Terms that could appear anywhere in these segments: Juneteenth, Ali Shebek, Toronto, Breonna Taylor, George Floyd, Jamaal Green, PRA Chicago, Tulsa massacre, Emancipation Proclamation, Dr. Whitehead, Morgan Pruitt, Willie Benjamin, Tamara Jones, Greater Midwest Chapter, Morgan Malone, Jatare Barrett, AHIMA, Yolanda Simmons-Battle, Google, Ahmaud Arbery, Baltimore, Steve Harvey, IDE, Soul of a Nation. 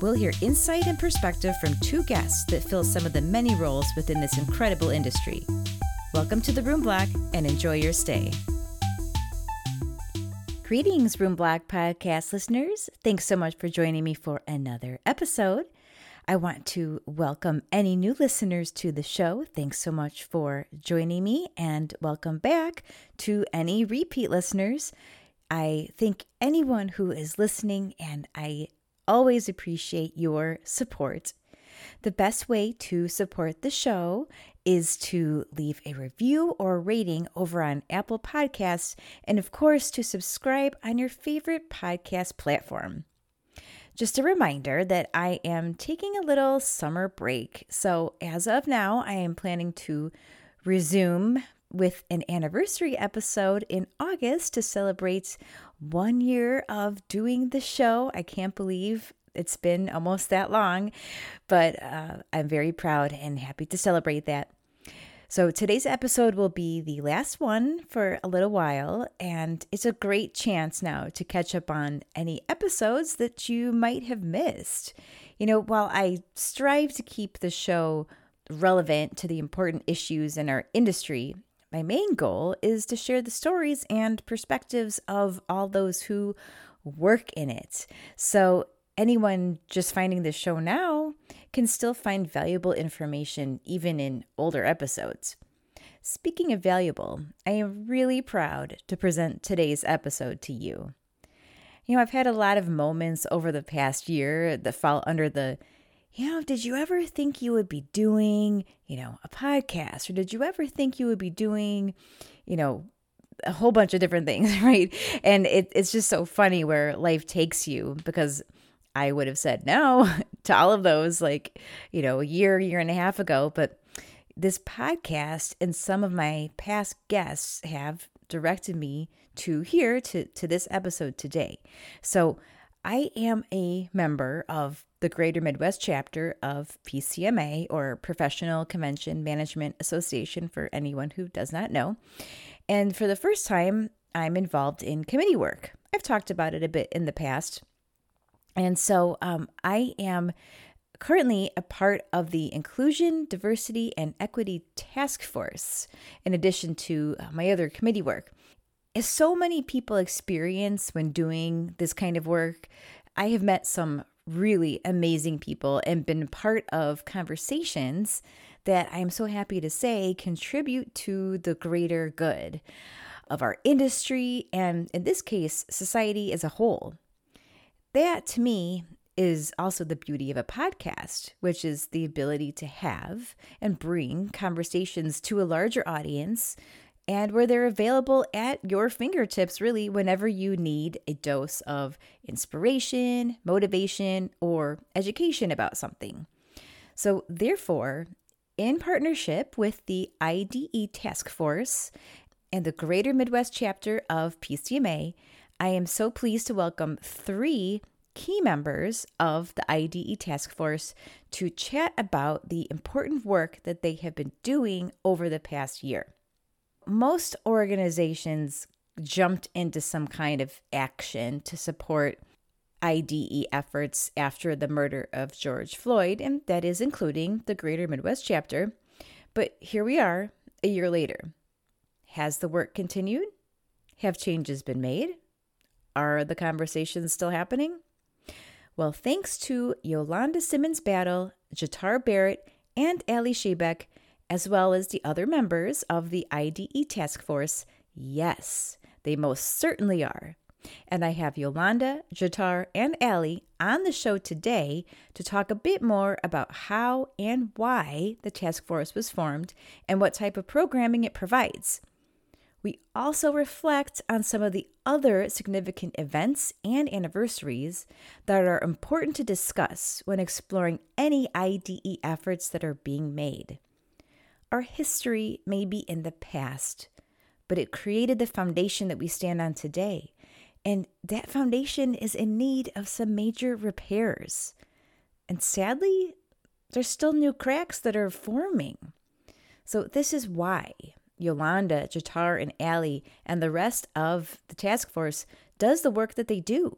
we'll hear insight and perspective from two guests that fill some of the many roles within this incredible industry. Welcome to the Room Block and enjoy your stay. Greetings, Room Block Podcast listeners. Thanks so much for joining me for another episode. I want to welcome any new listeners to the show. Thanks so much for joining me, and welcome back to any repeat listeners. I thank anyone who is listening, and I always appreciate your support. The best way to support the show is to leave a review or rating over on Apple Podcasts, and of course, to subscribe on your favorite podcast platform. Just a reminder that I am taking a little summer break. So as of now, I am planning to resume with an anniversary episode in August to celebrate 1 year of doing the show. I can't believe it's been almost that long, but I'm very proud and happy to celebrate that. So today's episode will be the last one for a little while, and it's a great chance now to catch up on any episodes that you might have missed. You know, while I strive to keep the show relevant to the important issues in our industry, my main goal is to share the stories and perspectives of all those who work in it. So anyone just finding the show now can still find valuable information even in older episodes. Speaking of valuable, I am really proud to present today's episode to you. You know, I've had a lot of moments over the past year that fall under the, you know, did you ever think you would be doing, you know, a podcast? Or did you ever think you would be doing, you know, a whole bunch of different things, right? And it's just so funny where life takes you, because I would have said no to all of those, like, you know, a year and a half ago. But this podcast and some of my past guests have directed me to here, to this episode today. So I am a member of the Greater Midwest Chapter of PCMA, or Professional Convention Management Association, for anyone who does not know. And for the first time, I'm involved in committee work. I've talked about it a bit in the past. And so I am currently a part of the Inclusion, Diversity, and Equity Task Force, in addition to my other committee work. As so many people experience when doing this kind of work, I have met some really amazing people and been part of conversations that I'm so happy to say contribute to the greater good of our industry and, in this case, society as a whole. That, to me, is also the beauty of a podcast, which is the ability to have and bring conversations to a larger audience, and where they're available at your fingertips, really, whenever you need a dose of inspiration, motivation, or education about something. So, therefore, in partnership with the IDE Task Force and the Greater Midwest Chapter of PCMA, I am so pleased to welcome three key members of the IDE Task Force to chat about the important work that they have been doing over the past year. Most organizations jumped into some kind of action to support IDE efforts after the murder of George Floyd, and that is including the Greater Midwest Chapter. But here we are, a year later. Has the work continued? Have changes been made? Are the conversations still happening? Well, thanks to Yolanda Simmons-Battle, Jatare Barrett, and Ali Shebek, as well as the other members of the IDE Task Force, yes, they most certainly are. And I have Yolanda, Jatare, and Ali on the show today to talk a bit more about how and why the task force was formed and what type of programming it provides. We also reflect on some of the other significant events and anniversaries that are important to discuss when exploring any IDE efforts that are being made. Our history may be in the past, but it created the foundation that we stand on today, and that foundation is in need of some major repairs. And sadly, there's still new cracks that are forming. So this is why Yolanda, Jatare, and Ali, and the rest of the task force does the work that they do.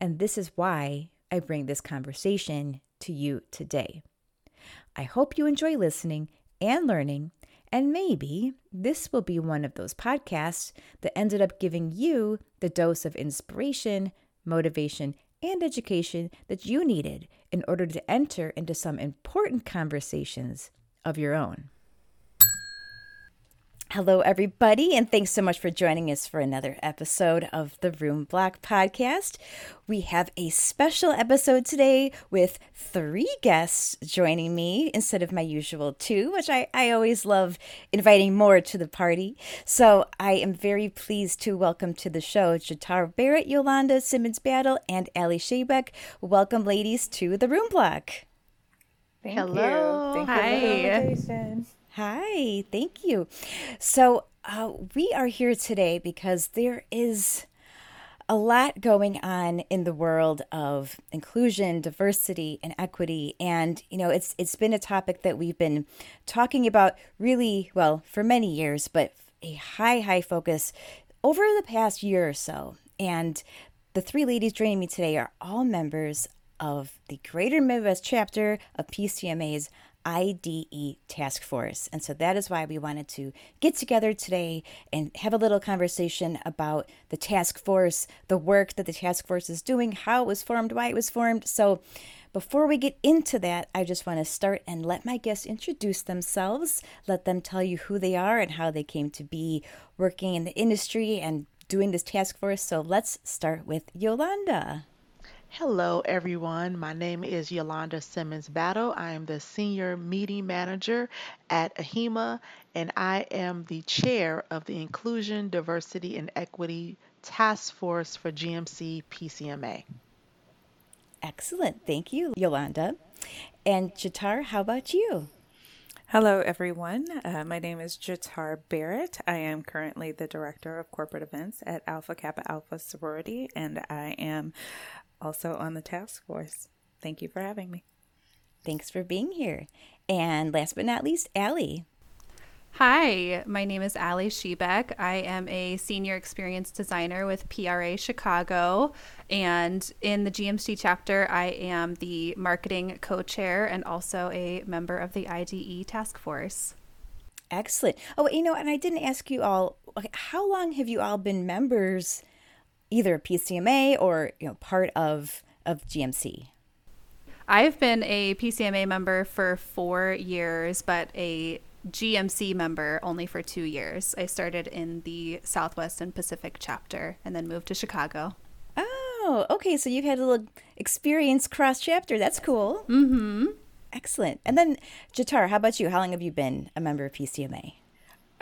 And this is why I bring this conversation to you today. I hope you enjoy listening and learning, and maybe this will be one of those podcasts that ended up giving you the dose of inspiration, motivation, and education that you needed in order to enter into some important conversations of your own. Hello, everybody, and thanks so much for joining us for another episode of the Room Block Podcast. We have a special episode today with three guests joining me instead of my usual two, which I always love inviting more to the party. So I am very pleased to welcome to the show Jatare Barrett, Yolanda Simmons-Battle, and Ali Shebek. Welcome, ladies, to the Room Block. Hello. Thank you for the invitation. Hi, thank you. So we are here today because there is a lot going on in the world of inclusion, diversity, and equity. And, you know, it's been a topic that we've been talking about really, well, for many years, but a high focus over the past year or so. And the three ladies joining me today are all members of the Greater Midwest Chapter of PCMA's IDE task force. And so that is why we wanted to get together today and have a little conversation about the task force, the work that the task force is doing, how it was formed, why it was formed. So before we get into that, I just want to start and let my guests introduce themselves, let them tell you who they are and how they came to be working in the industry and doing this task force. So let's start with Yolanda. Hello, everyone. My name is Yolanda Simmons-Battle. I am the Senior Meeting Manager at AHIMA, and I am the Chair of the Inclusion, Diversity, and Equity Task Force for GMC PCMA. Excellent. Thank you, Yolanda. And Jatare, how about you? Hello, everyone. My name is Jatare Barrett. I am currently the Director of Corporate Events at Alpha Kappa Alpha Sorority, and I am also on the task force. Thank you for having me. Thanks for being here. And last but not least, Ali. Hi, my name is Ali Shebek. I am a senior experience designer with PRA Chicago. And in the GMC chapter, I am the marketing co-chair and also a member of the IDE task force. Excellent. Oh, you know, and I didn't ask you all, how long have you all been members, either PCMA or, you know, part of GMC? I've been a PCMA member for 4 years, but a GMC member only for 2 years. I started in the Southwest and Pacific chapter and then moved to Chicago. Oh, okay. So you've had a little experience cross-chapter. That's cool. Mm-hmm. Excellent. And then, Jatare, how about you? How long have you been a member of PCMA?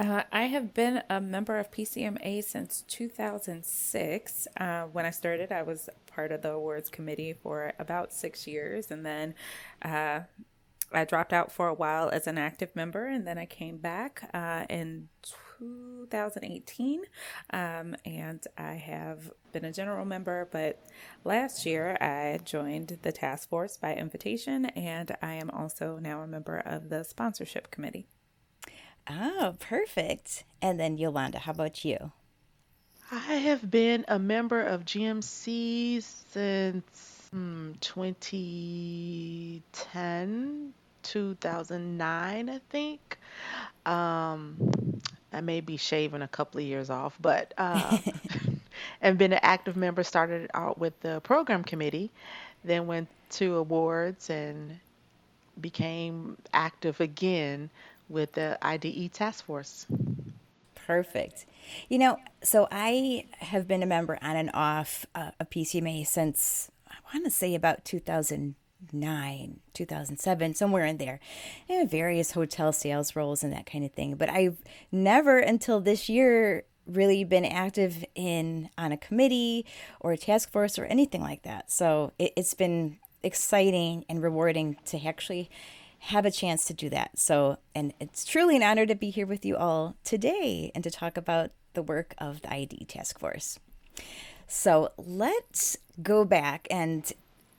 I have been a member of PCMA since 2006. When I started, I was part of the awards committee for about 6 years. And then I dropped out for a while as an active member. And then I came back in 2018. And I have been a general member. But last year, I joined the task force by invitation. And I am also now a member of the sponsorship committee. Oh, perfect. And then Yolanda, how about you? I have been a member of GMC since 2009, I think. I may be shaving a couple of years off, but I've been an active member, started out with the program committee, then went to awards and became active again with the IDE task force. Perfect. You know, so I have been a member on and off of PCMA since, I want to say, about 2000, 2007, somewhere in there, and various hotel sales roles and that kind of thing. But I've never until this year really been active on a committee or a task force or anything like that. So it's been exciting and rewarding to actually have a chance to do that. So, and it's truly an honor to be here with you all today and to talk about the work of the IDE task force. So let's go back, and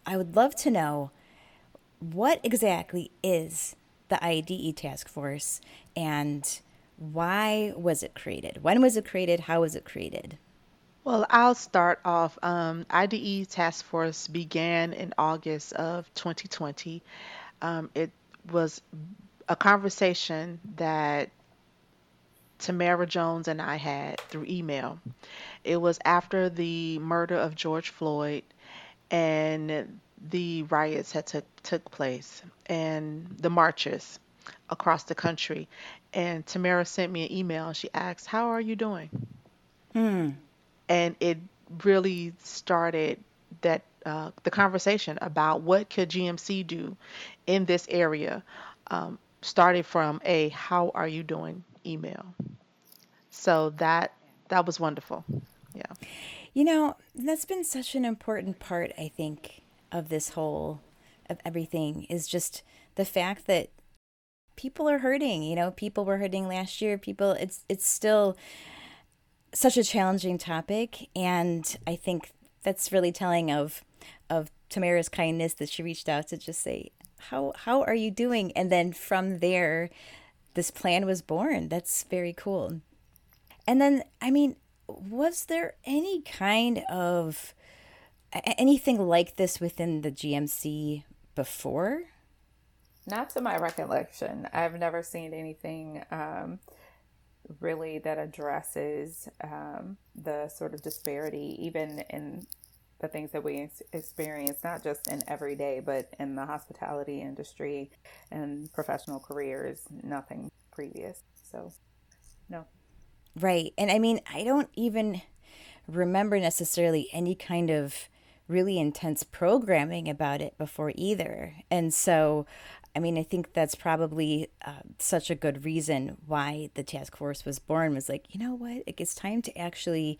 I would love to know, what exactly is the IDE task force and why was it created? When was it created? How was it created? Well, I'll start off. IDE task force began in August of 2020. It was a conversation that Tamara Jones and I had through email. It was after the murder of George Floyd and the riots had took place and the marches across the country. And Tamara sent me an email and she asked, "How are you doing?" Mm. And it really started that the conversation about what could GMC do in this area started from a "How are you doing?" email. So that was wonderful. Yeah. You know, that's been such an important part, I think, of this whole, of everything, is just the fact that people are hurting. You know, people were hurting last year. It's still such a challenging topic. And I think that's really telling of Tamara's kindness that she reached out to just say, how are you doing? And then from there, this plan was born. That's very cool. And then, I mean, was there any kind of anything like this within the GMC before? Not to my recollection. I've never seen anything really that addresses the sort of disparity, even in the things that we experience, not just in everyday, but in the hospitality industry and professional careers. Nothing previous. So, no. Right. And I mean, I don't even remember necessarily any kind of really intense programming about it before either. And so, I mean, I think that's probably such a good reason why the task force was born, was like, you know what, it's time to actually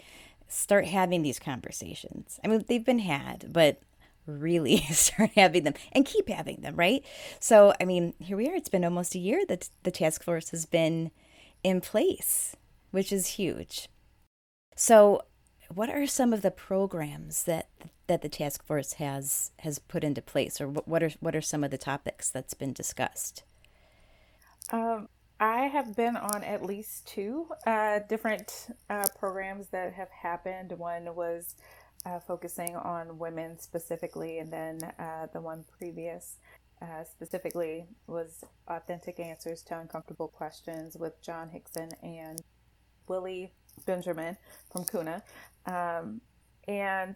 start having these conversations. I mean, they've been had, but really start having them and keep having them, right? So, I mean, here we are. It's been almost a year that the task force has been in place, which is huge. So what are some of the programs that the task force has put into place, or what are some of the topics that's been discussed? I have been on at least two different programs that have happened. One was focusing on women specifically, and then the one previous specifically was Authentic Answers to Uncomfortable Questions with John Hickson and Willie Benjamin from Kuna. And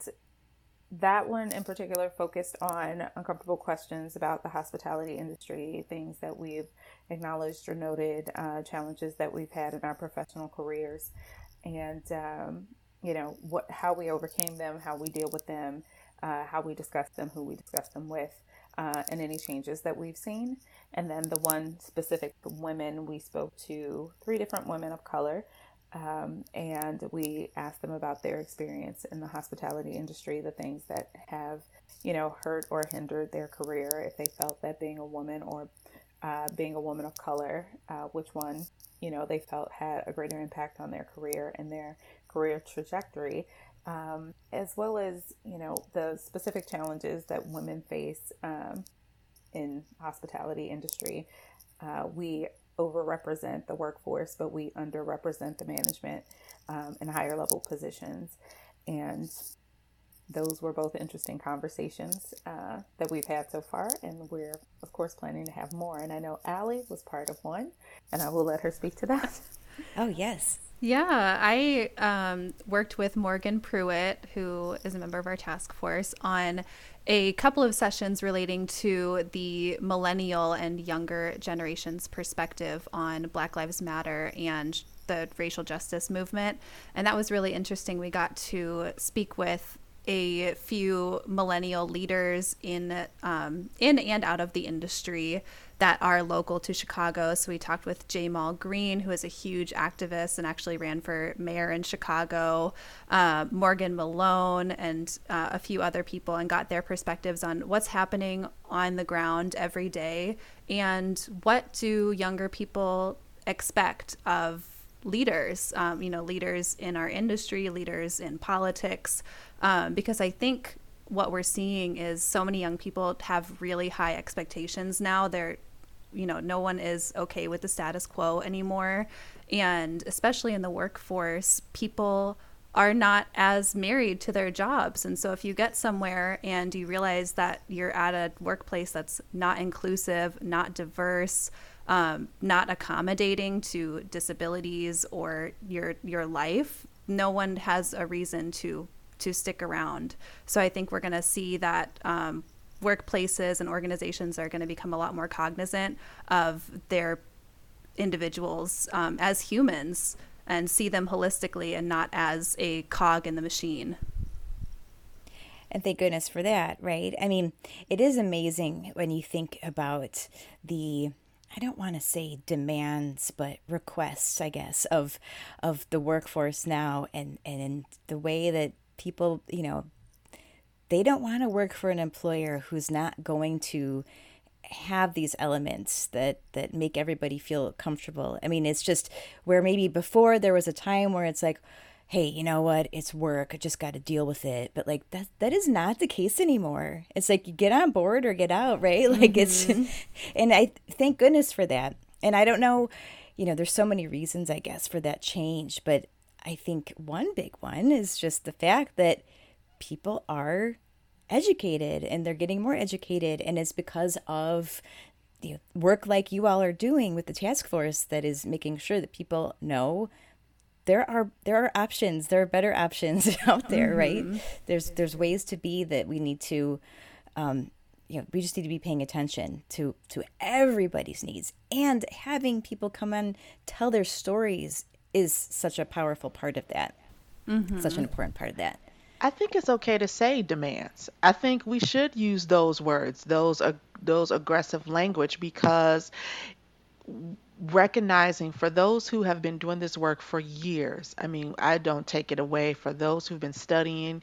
that one in particular focused on uncomfortable questions about the hospitality industry, things that we've acknowledged or noted, challenges that we've had in our professional careers, and, you know, how we overcame them, how we deal with them, how we discuss them, who we discuss them with, and any changes that we've seen. And then the one specific women, we spoke to three different women of color, and we asked them about their experience in the hospitality industry, the things that have, you know, hurt or hindered their career, if they felt that being a woman or being a woman of color, which one, you know, they felt had a greater impact on their career and their career trajectory, as well as, you know, the specific challenges that women face in hospitality industry. We overrepresent the workforce, but we underrepresent the management and higher level positions. And those were both interesting conversations that we've had so far. And we're, of course, planning to have more. And I know Ali was part of one, and I will let her speak to that. Oh, yes. Yeah, I worked with Morgan Pruitt, who is a member of our task force, on a couple of sessions relating to the millennial and younger generation's perspective on Black Lives Matter and the racial justice movement. And that was really interesting. We got to speak with a few millennial leaders in and out of the industry that are local to Chicago. So we talked with Jamaal Green, who is a huge activist and actually ran for mayor in Chicago, Morgan Malone, and a few other people, and got their perspectives on what's happening on the ground every day and what do younger people expect of leaders, leaders in our industry, leaders in politics, because I think what we're seeing is so many young people have really high expectations now. They're, no one is okay with the status quo anymore. And especially in the workforce, people are not as married to their jobs. And so if you get somewhere and you realize that you're at a workplace that's not inclusive, not diverse, not accommodating to disabilities or your life, no one has a reason to stick around. So I think we're going to see that workplaces and organizations are going to become a lot more cognizant of their individuals as humans and see them holistically and not as a cog in the machine. And thank goodness for that, right? I mean, it is amazing when you think about the, I don't want to say demands, but requests, I guess, of the workforce now and the way that people, they don't want to work for an employer who's not going to have these elements that make everybody feel comfortable. I mean, it's just where maybe before there was a time where it's like, hey, you know what? It's work. I just got to deal with it. But like that is not the case anymore. It's like you get on board or get out, right? Like it's, and I thank goodness for that. And I don't know, there's so many reasons, I guess, for that change. But I think one big one is just the fact that people are educated and they're getting more educated. And it's because of the work like you all are doing with the task force that is making sure that people know there are options. There are better options out there, right? Mm-hmm. There's ways to be that we need to, we just need to be paying attention to everybody's needs. And having people come and tell their stories is such a powerful part of that, mm-hmm. such an important part of that. I think it's okay to say demands. I think we should use those words, those aggressive language, because recognizing for those who have been doing this work for years, I mean, I don't take it away, for those who've been studying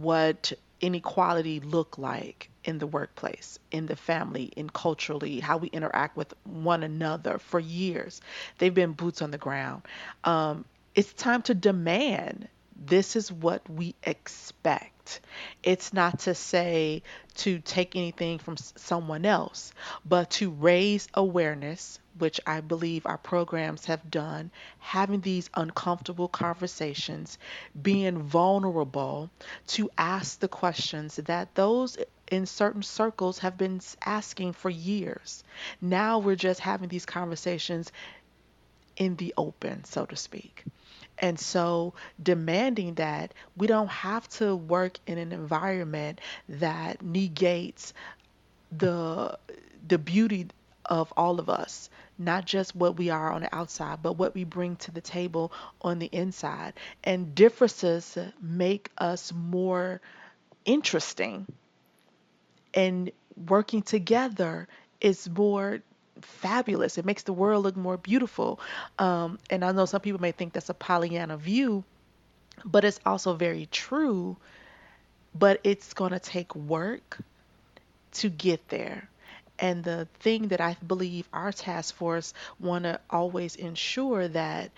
what inequality look like in the workplace, in the family, in culturally, how we interact with one another for years. They've been boots on the ground. It's time to demand this is what we expect. It's not to say to take anything from someone else, but to raise awareness, which I believe our programs have done, having these uncomfortable conversations, being vulnerable to ask the questions that those in certain circles have been asking for years. Now we're just having these conversations in the open, so to speak. And so demanding that we don't have to work in an environment that negates the beauty of all of us, not just what we are on the outside, but what we bring to the table on the inside. And differences make us more interesting. And working together is more fabulous. It makes the world look more beautiful. And I know some people may think that's a Pollyanna view, but it's also very true. But it's going to take work to get there. And the thing that I believe our task force want to always ensure that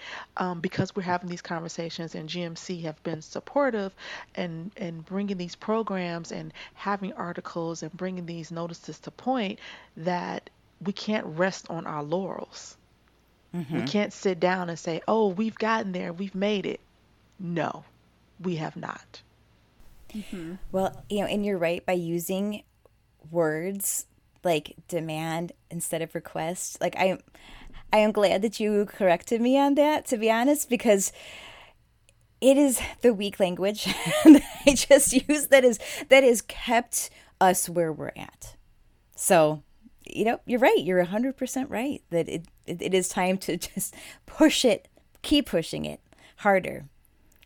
because we're having these conversations and GMC have been supportive and bringing these programs and having articles and bringing these notices to point that we can't rest on our laurels. Mm-hmm. We can't sit down and say, oh, we've gotten there. We've made it. No, we have not. Mm-hmm. Well, and you're right by using words like demand instead of request. Like I am glad that you corrected me on that, to be honest, because it is the weak language that I just used that is kept us where we're at. So, you're right. You're 100% right that it is time to just push it, keep pushing it harder.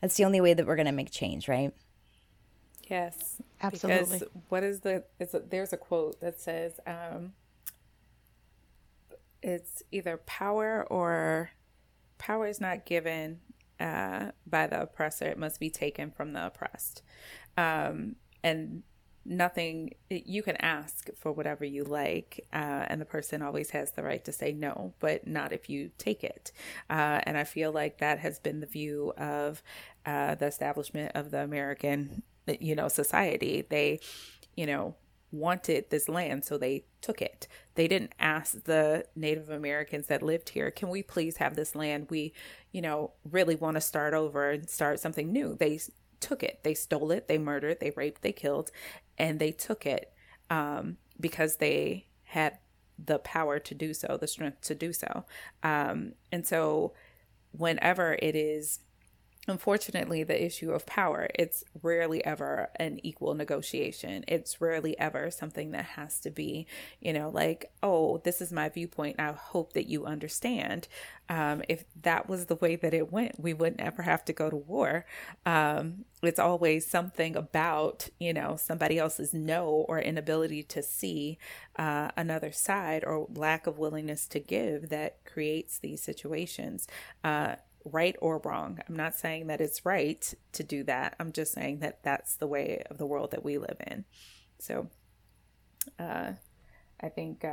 That's the only way that we're going to make change, right? Yes. Absolutely. Because what is the, there's a quote that says, it's either power is not given by the oppressor. It must be taken from the oppressed. And nothing, you can ask for whatever you like, and the person always has the right to say no, but not if you take it. And I feel like that has been the view of the establishment of the American, society. They, wanted this land, so they took it. They didn't ask the Native Americans that lived here, can we please have this land? We, really want to start over and start something new. They took it. They stole it. They murdered. They raped. They killed. And they took it because they had the power to do so, the strength to do so. And so whenever it is, unfortunately, the issue of power, it's rarely ever an equal negotiation. It's rarely ever something that has to be, like, oh, this is my viewpoint. I hope that you understand. If that was the way that it went, we wouldn't ever have to go to war. It's always something about, somebody else's no or inability to see another side or lack of willingness to give that creates these situations. Right or wrong. I'm not saying that it's right to do that. I'm just saying that that's the way of the world that we live in. So I think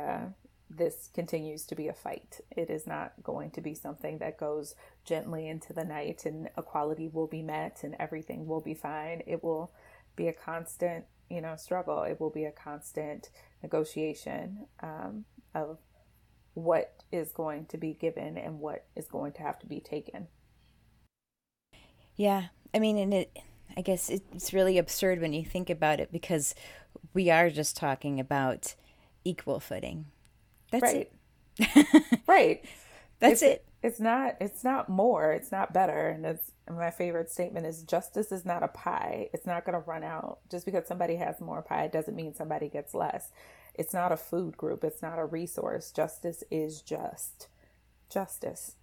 this continues to be a fight. It is not going to be something that goes gently into the night and equality will be met and everything will be fine. It will be a constant, struggle. It will be a constant negotiation of what is going to be given and what is going to have to be taken. Yeah. I mean, and I guess it's really absurd when you think about it, because we are just talking about equal footing. That's right. It. Right. That's it. It's not more, it's not better. And that's my favorite statement is justice is not a pie. It's not going to run out. Just because somebody has more pie doesn't mean somebody gets less. It's not a food group. It's not a resource. Justice is just. Justice.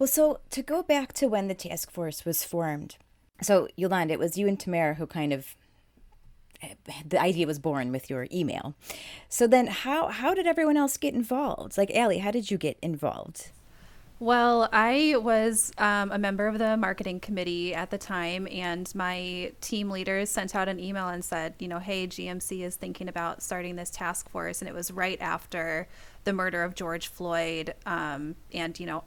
Well, so to go back to when the task force was formed. So, Yolanda, it was you and Tamara who kind of, the idea was born with your email. So then how did everyone else get involved? Like, Ali, how did you get involved? Well, I was a member of the marketing committee at the time, and my team leaders sent out an email and said, hey, GMC is thinking about starting this task force. And it was right after the murder of George Floyd and,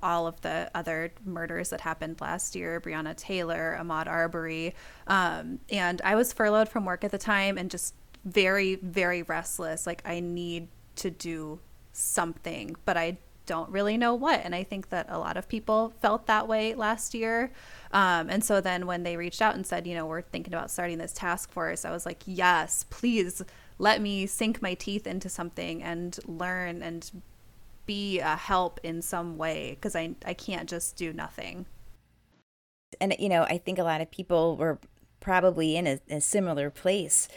all of the other murders that happened last year, Breonna Taylor, Ahmaud Arbery. And I was furloughed from work at the time and just very, very restless. Like, I need to do something, but I don't really know what. And I think that a lot of people felt that way last year. And so then when they reached out and said, we're thinking about starting this task force, I was like, yes, please let me sink my teeth into something and learn and be a help in some way, because I can't just do nothing. And, I think a lot of people were probably in a similar place.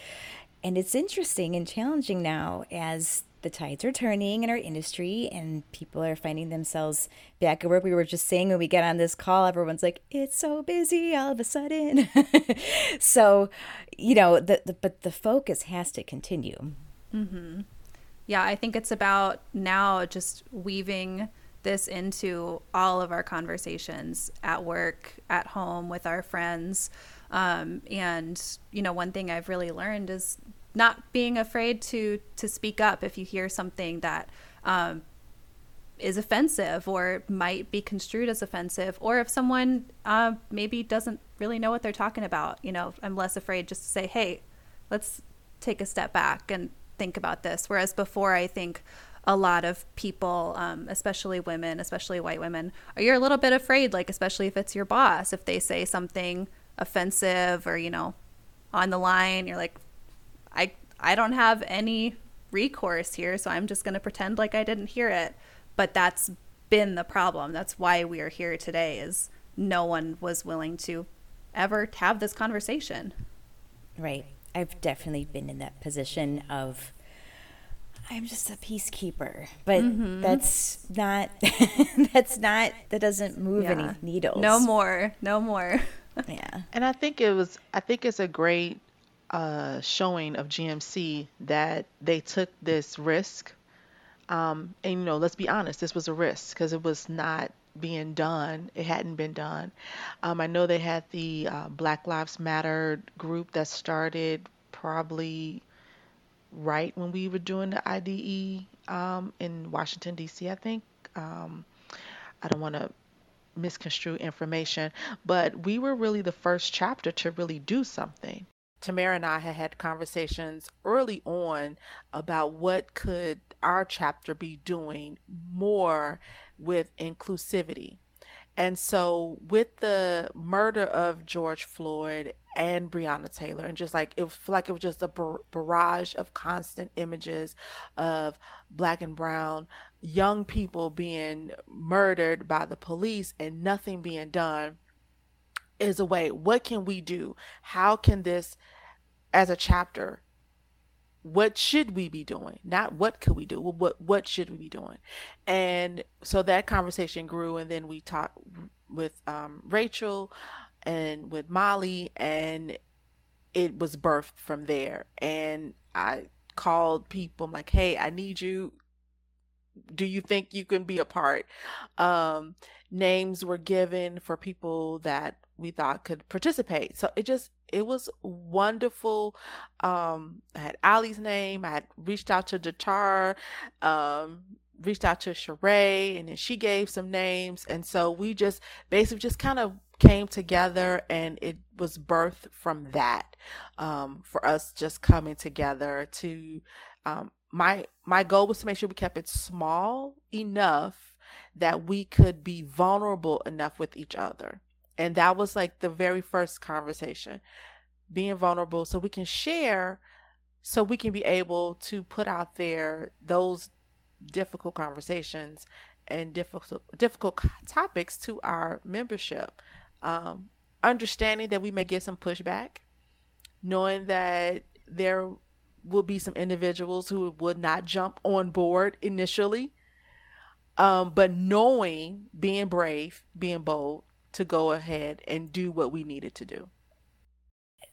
And it's interesting and challenging now as the tides are turning in our industry and people are finding themselves back at work. We were just saying when we get on this call, everyone's like, it's so busy all of a sudden. So, but the focus has to continue. Mm-hmm. Yeah, I think it's about now just weaving this into all of our conversations at work, at home, with our friends. And, one thing I've really learned is not being afraid to speak up if you hear something that is offensive or might be construed as offensive, or if someone maybe doesn't really know what they're talking about. I'm less afraid just to say, hey, let's take a step back and think about this. Whereas before, I think a lot of people, especially women, especially white women, you're a little bit afraid, like especially if it's your boss, if they say something offensive or, on the line, you're like, I don't have any recourse here, so I'm just going to pretend like I didn't hear it. But that's been the problem. That's why we are here today, is no one was willing to ever have this conversation. Right. I've definitely been in that position of, I'm just a peacekeeper, but mm-hmm. that's not, that doesn't move any needles. No more. Yeah. And I think it's a great showing of GMC that they took this risk. And, you know, let's be honest, this was a risk because it was not being done. It hadn't been done. I know they had the Black Lives Matter group that started probably right when we were doing the IDE in Washington, D.C., I think. I don't want to misconstrue information, but we were really the first chapter to really do something. Tamara and I had conversations early on about what could our chapter be doing more with inclusivity. And so with the murder of George Floyd and Breonna Taylor, and just like it was just a barrage of constant images of Black and brown young people being murdered by the police and nothing being done, is a way. What can we do? How can this, as a chapter, what should we be doing? Not what could we do? What should we be doing? And so that conversation grew, and then we talked with Rachel and with Molly, and it was birthed from there. And I called people. I'm like, hey, I need you. Do you think you can be a part? Names were given for people that we thought could participate. So it was wonderful. I had Ali's name. I had reached out to Jatare, reached out to Sheree, and then she gave some names. And so we just basically just kind of came together, and it was birthed from that, for us just coming together to, my goal was to make sure we kept it small enough that we could be vulnerable enough with each other. And that was like the very first conversation, being vulnerable so we can share, so we can be able to put out there those difficult conversations and difficult topics to our membership. Understanding that we may get some pushback, knowing that there will be some individuals who would not jump on board initially, but knowing, being brave, being bold, to go ahead and do what we needed to do.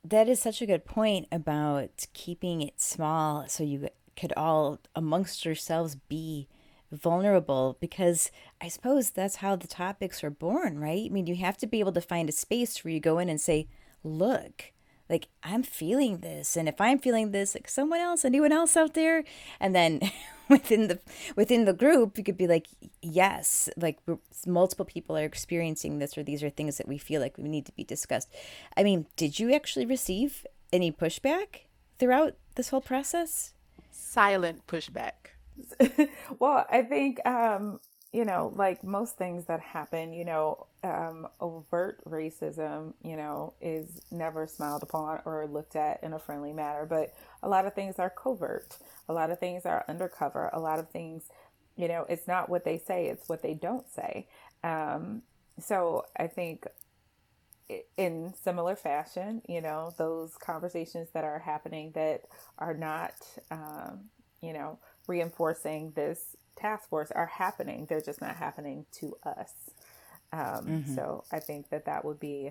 That is such a good point about keeping it small so you could all amongst yourselves be vulnerable, because I suppose that's how the topics are born, right? I mean, you have to be able to find a space where you go in and say, look, like, I'm feeling this, and if I'm feeling this, like, someone else, anyone else out there? And then within the group, you could be like, yes, like, multiple people are experiencing this, or these are things that we feel like we need to be discussed. I mean, did you actually receive any pushback throughout this whole process? Silent pushback. Well, I think, you know, like most things that happen, you know, overt racism, you know, is never smiled upon or looked at in a friendly manner. But a lot of things are covert. A lot of things are undercover. A lot of things, you know, it's not what they say, it's what they don't say. So I think in similar fashion, you know, those conversations that are happening that are not, you know, reinforcing this task force are happening. They're just not happening to us. Mm-hmm. So I think that would be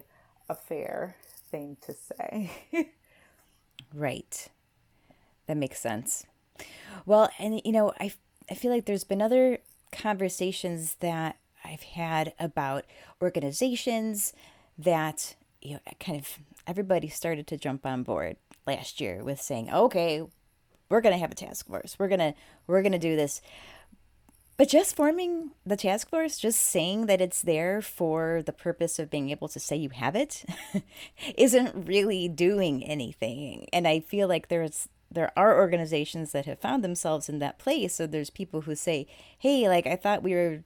a fair thing to say. Right. That makes sense. Well, and, you know, I feel like there's been other conversations that I've had about organizations that, you know, kind of everybody started to jump on board last year with saying, okay, we're going to have a task force. We're going to do this. But just forming the task force, just saying that it's there for the purpose of being able to say you have it, isn't really doing anything. And I feel like there are organizations that have found themselves in that place. So there's people who say, hey, like, I thought we were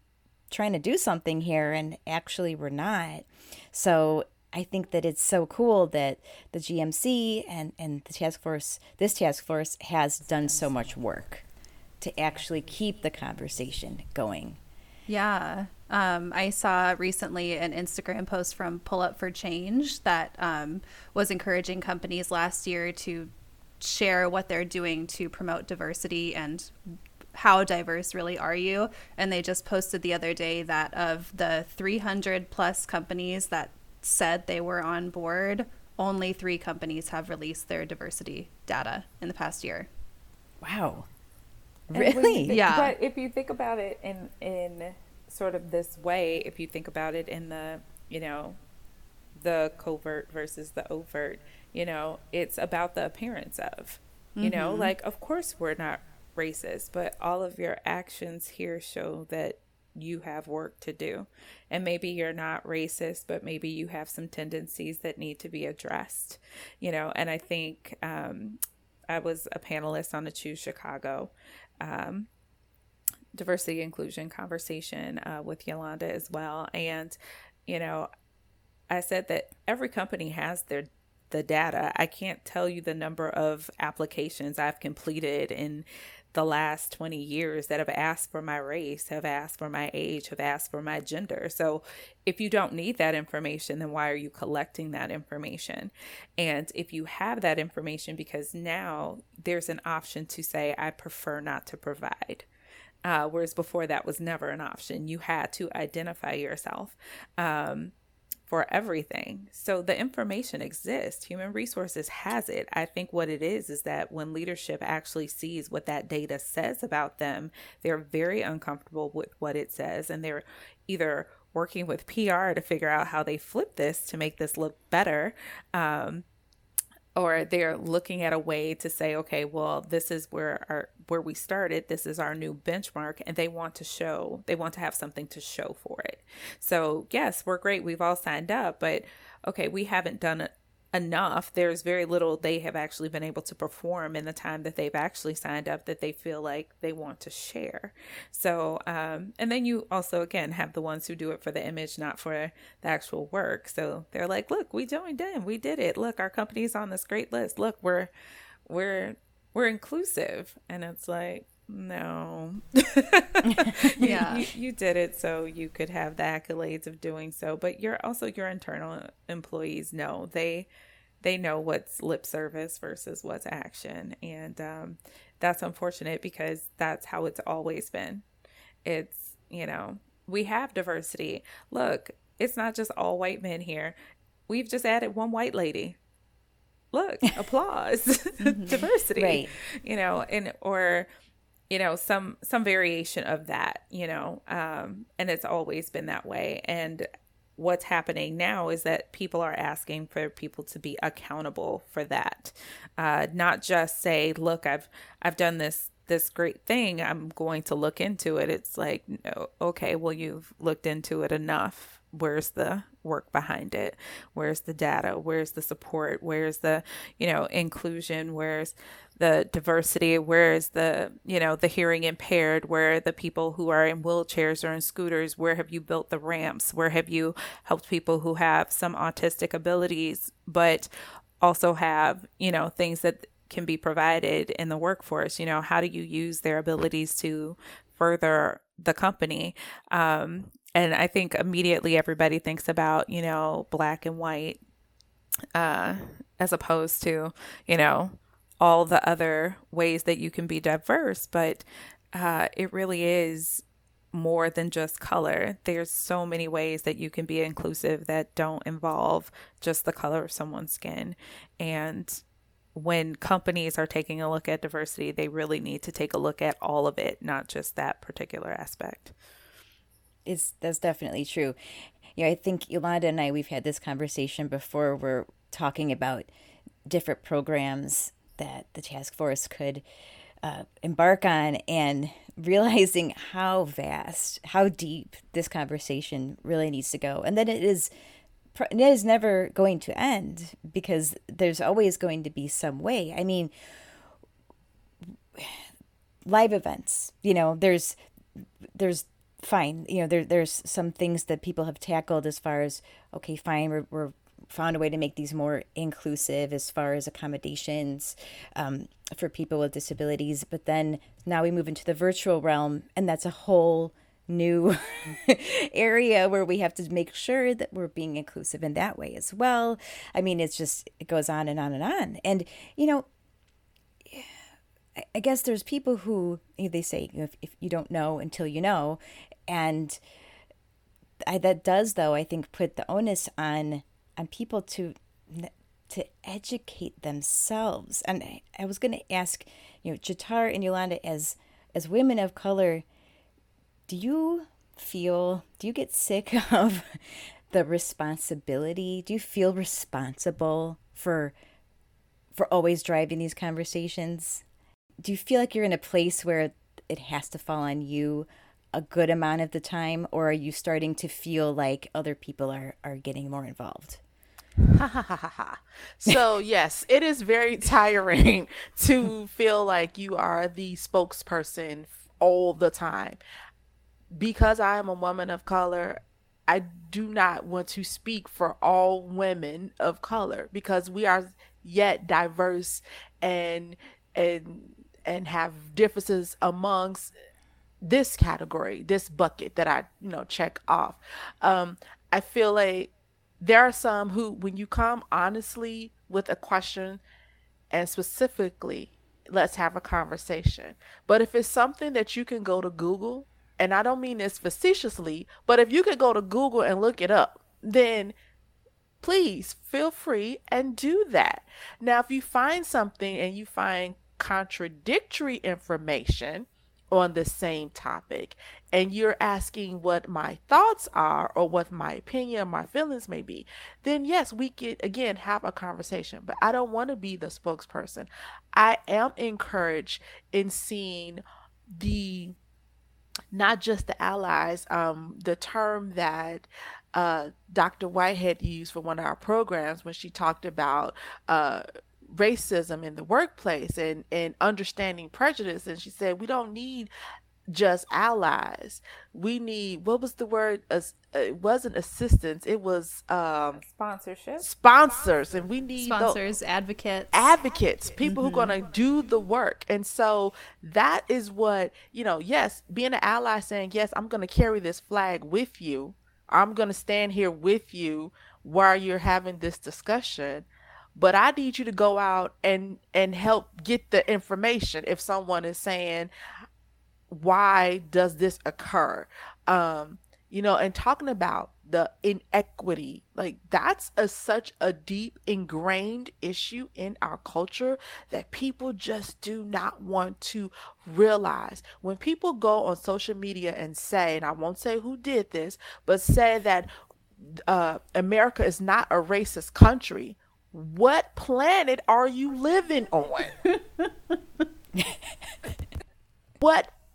trying to do something here, and actually we're not. So I think that it's so cool that the GMC and the task force, this task force, has done so much work to actually keep the conversation going. Yeah. I saw recently an Instagram post from Pull Up for Change that was encouraging companies last year to share what they're doing to promote diversity and how diverse really are you. And they just posted the other day that of the 300 plus companies that said they were on board, only 3 companies have released their diversity data in the past year. Wow. Really? Yeah. But if you think about it in sort of this way, if you think about it in the, you know, the covert versus the overt, you know, it's about the appearance of, you know, like, of course we're not racist, but all of your actions here show that you have work to do. And maybe you're not racist, but maybe you have some tendencies that need to be addressed, you know. And I think I was a panelist on the Choose Chicago diversity inclusion conversation with Yolanda as well. And, you know, I said that every company has the data. I can't tell you the number of applications I've completed in the last 20 years that have asked for my race, have asked for my age, have asked for my gender. So if you don't need that information, then why are you collecting that information? And if you have that information, because now there's an option to say, I prefer not to provide. Whereas before that was never an option. You had to identify yourself. For everything. So the information exists. Human resources has it. I think what it is that when leadership actually sees what that data says about them, they're very uncomfortable with what it says. And they're either working with PR to figure out how they flip this to make this look better. Or they're looking at a way to say, okay, well, this is where we started. This is our new benchmark. And they want to have something to show for it. So yes, we're great. We've all signed up, but okay, we haven't done enough. There's very little they have actually been able to perform in the time that they've actually signed up that they feel like they want to share. So, and then you also, again, have the ones who do it for the image, not for the actual work. So they're like, look, we joined in, we did it. Look, our company's on this great list. Look, we're inclusive. And it's like, no, you did it so you could have the accolades of doing so, but your internal employees know they know what's lip service versus what's action. And that's unfortunate because that's how it's always been. It's, you know, we have diversity. Look, it's not just all white men here. We've just added one white lady. Look, applause, diversity, right. You know, and, or, you know, some variation of that, you know, and it's always been that way. And what's happening now is that people are asking for people to be accountable for that. Not just say, look, I've done this great thing. I'm going to look into it. It's like, no, okay, well, you've looked into it enough. Where's the work behind it? Where's the data? Where's the support? Where's the, you know, inclusion? Where's the diversity? Where's the, you know, the hearing impaired? Where are the people who are in wheelchairs or in scooters? Where have you built the ramps? Where have you helped people who have some autistic abilities, but also have, you know, things that can be provided in the workforce? You know, how do you use their abilities to further the company? And I think immediately everybody thinks about, you know, black and white, as opposed to, you know, all the other ways that you can be diverse. But it really is more than just color. There's so many ways that you can be inclusive that don't involve just the color of someone's skin. And when companies are taking a look at diversity, they really need to take a look at all of it, not just that particular aspect. That's definitely true. You know, I think Yolanda and I, we've had this conversation before. We're talking about different programs that the task force could embark on, and realizing how vast, how deep this conversation really needs to go. And that it is never going to end, because there's always going to be some way. I mean, live events, you know, there's fine, you know, there's some things that people have tackled as far as, okay, fine, we're found a way to make these more inclusive as far as accommodations for people with disabilities. But then now we move into the virtual realm, and that's a whole new area where we have to make sure that we're being inclusive in that way as well. I mean, it goes on and on and on. And, you know, I guess there's people who, you know, they say, you know, if you don't know until you know. And that does, though, I think, put the onus on people to educate themselves. And I was going to ask, you know, Jatare and Yolanda, as women of color, do you get sick of the responsibility? Do you feel responsible for always driving these conversations? Do you feel like you're in a place where it has to fall on you a good amount of the time, or are you starting to feel like other people are getting more involved? So yes, it is very tiring to feel like you are the spokesperson all the time. Because I am a woman of color, I do not want to speak for all women of color, because we are yet diverse and have differences amongst this category, this bucket that I, you know, check off. I feel like there are some who, when you come honestly with a question and specifically, let's have a conversation. But if it's something that you can go to Google, and I don't mean this facetiously, but if you could go to Google and look it up, then please feel free and do that. Now, if you find something and you find contradictory information on the same topic, and you're asking what my thoughts are or what my opinion, my feelings may be, then yes, we could again have a conversation. But I don't want to be the spokesperson. I am encouraged in seeing the, not just the allies, the term that Dr. Whitehead used for one of our programs when she talked about racism in the workplace and understanding prejudice. And she said, we don't need just allies. We need, what was the word? It wasn't assistance. It was sponsorship. Sponsors. And we need sponsors, advocates. Advocates, people who are going to do the work. And so that is what, you know, yes, being an ally, saying, yes, I'm going to carry this flag with you. I'm going to stand here with you while you're having this discussion. But I need you to go out and help get the information. If someone is saying, why does this occur? You know, and talking about the inequity, like that's such a deep ingrained issue in our culture that people just do not want to realize. When people go on social media and say, and I won't say who did this, but say that America is not a racist country, what planet are you living on?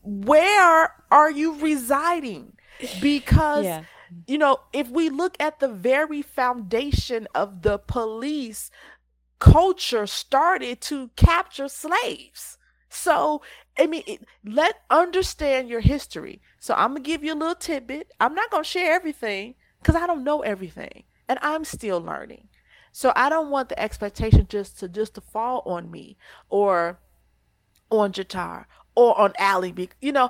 Where are you residing? Because, you know, if we look at the very foundation of the police culture, started to capture slaves. So, I mean, understand your history. So I'm going to give you a little tidbit. I'm not going to share everything because I don't know everything and I'm still learning. So I don't want the expectation just to fall on me or on Jatare or on Ali. You know,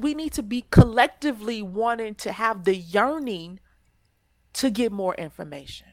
we need to be collectively wanting to have the yearning to get more information.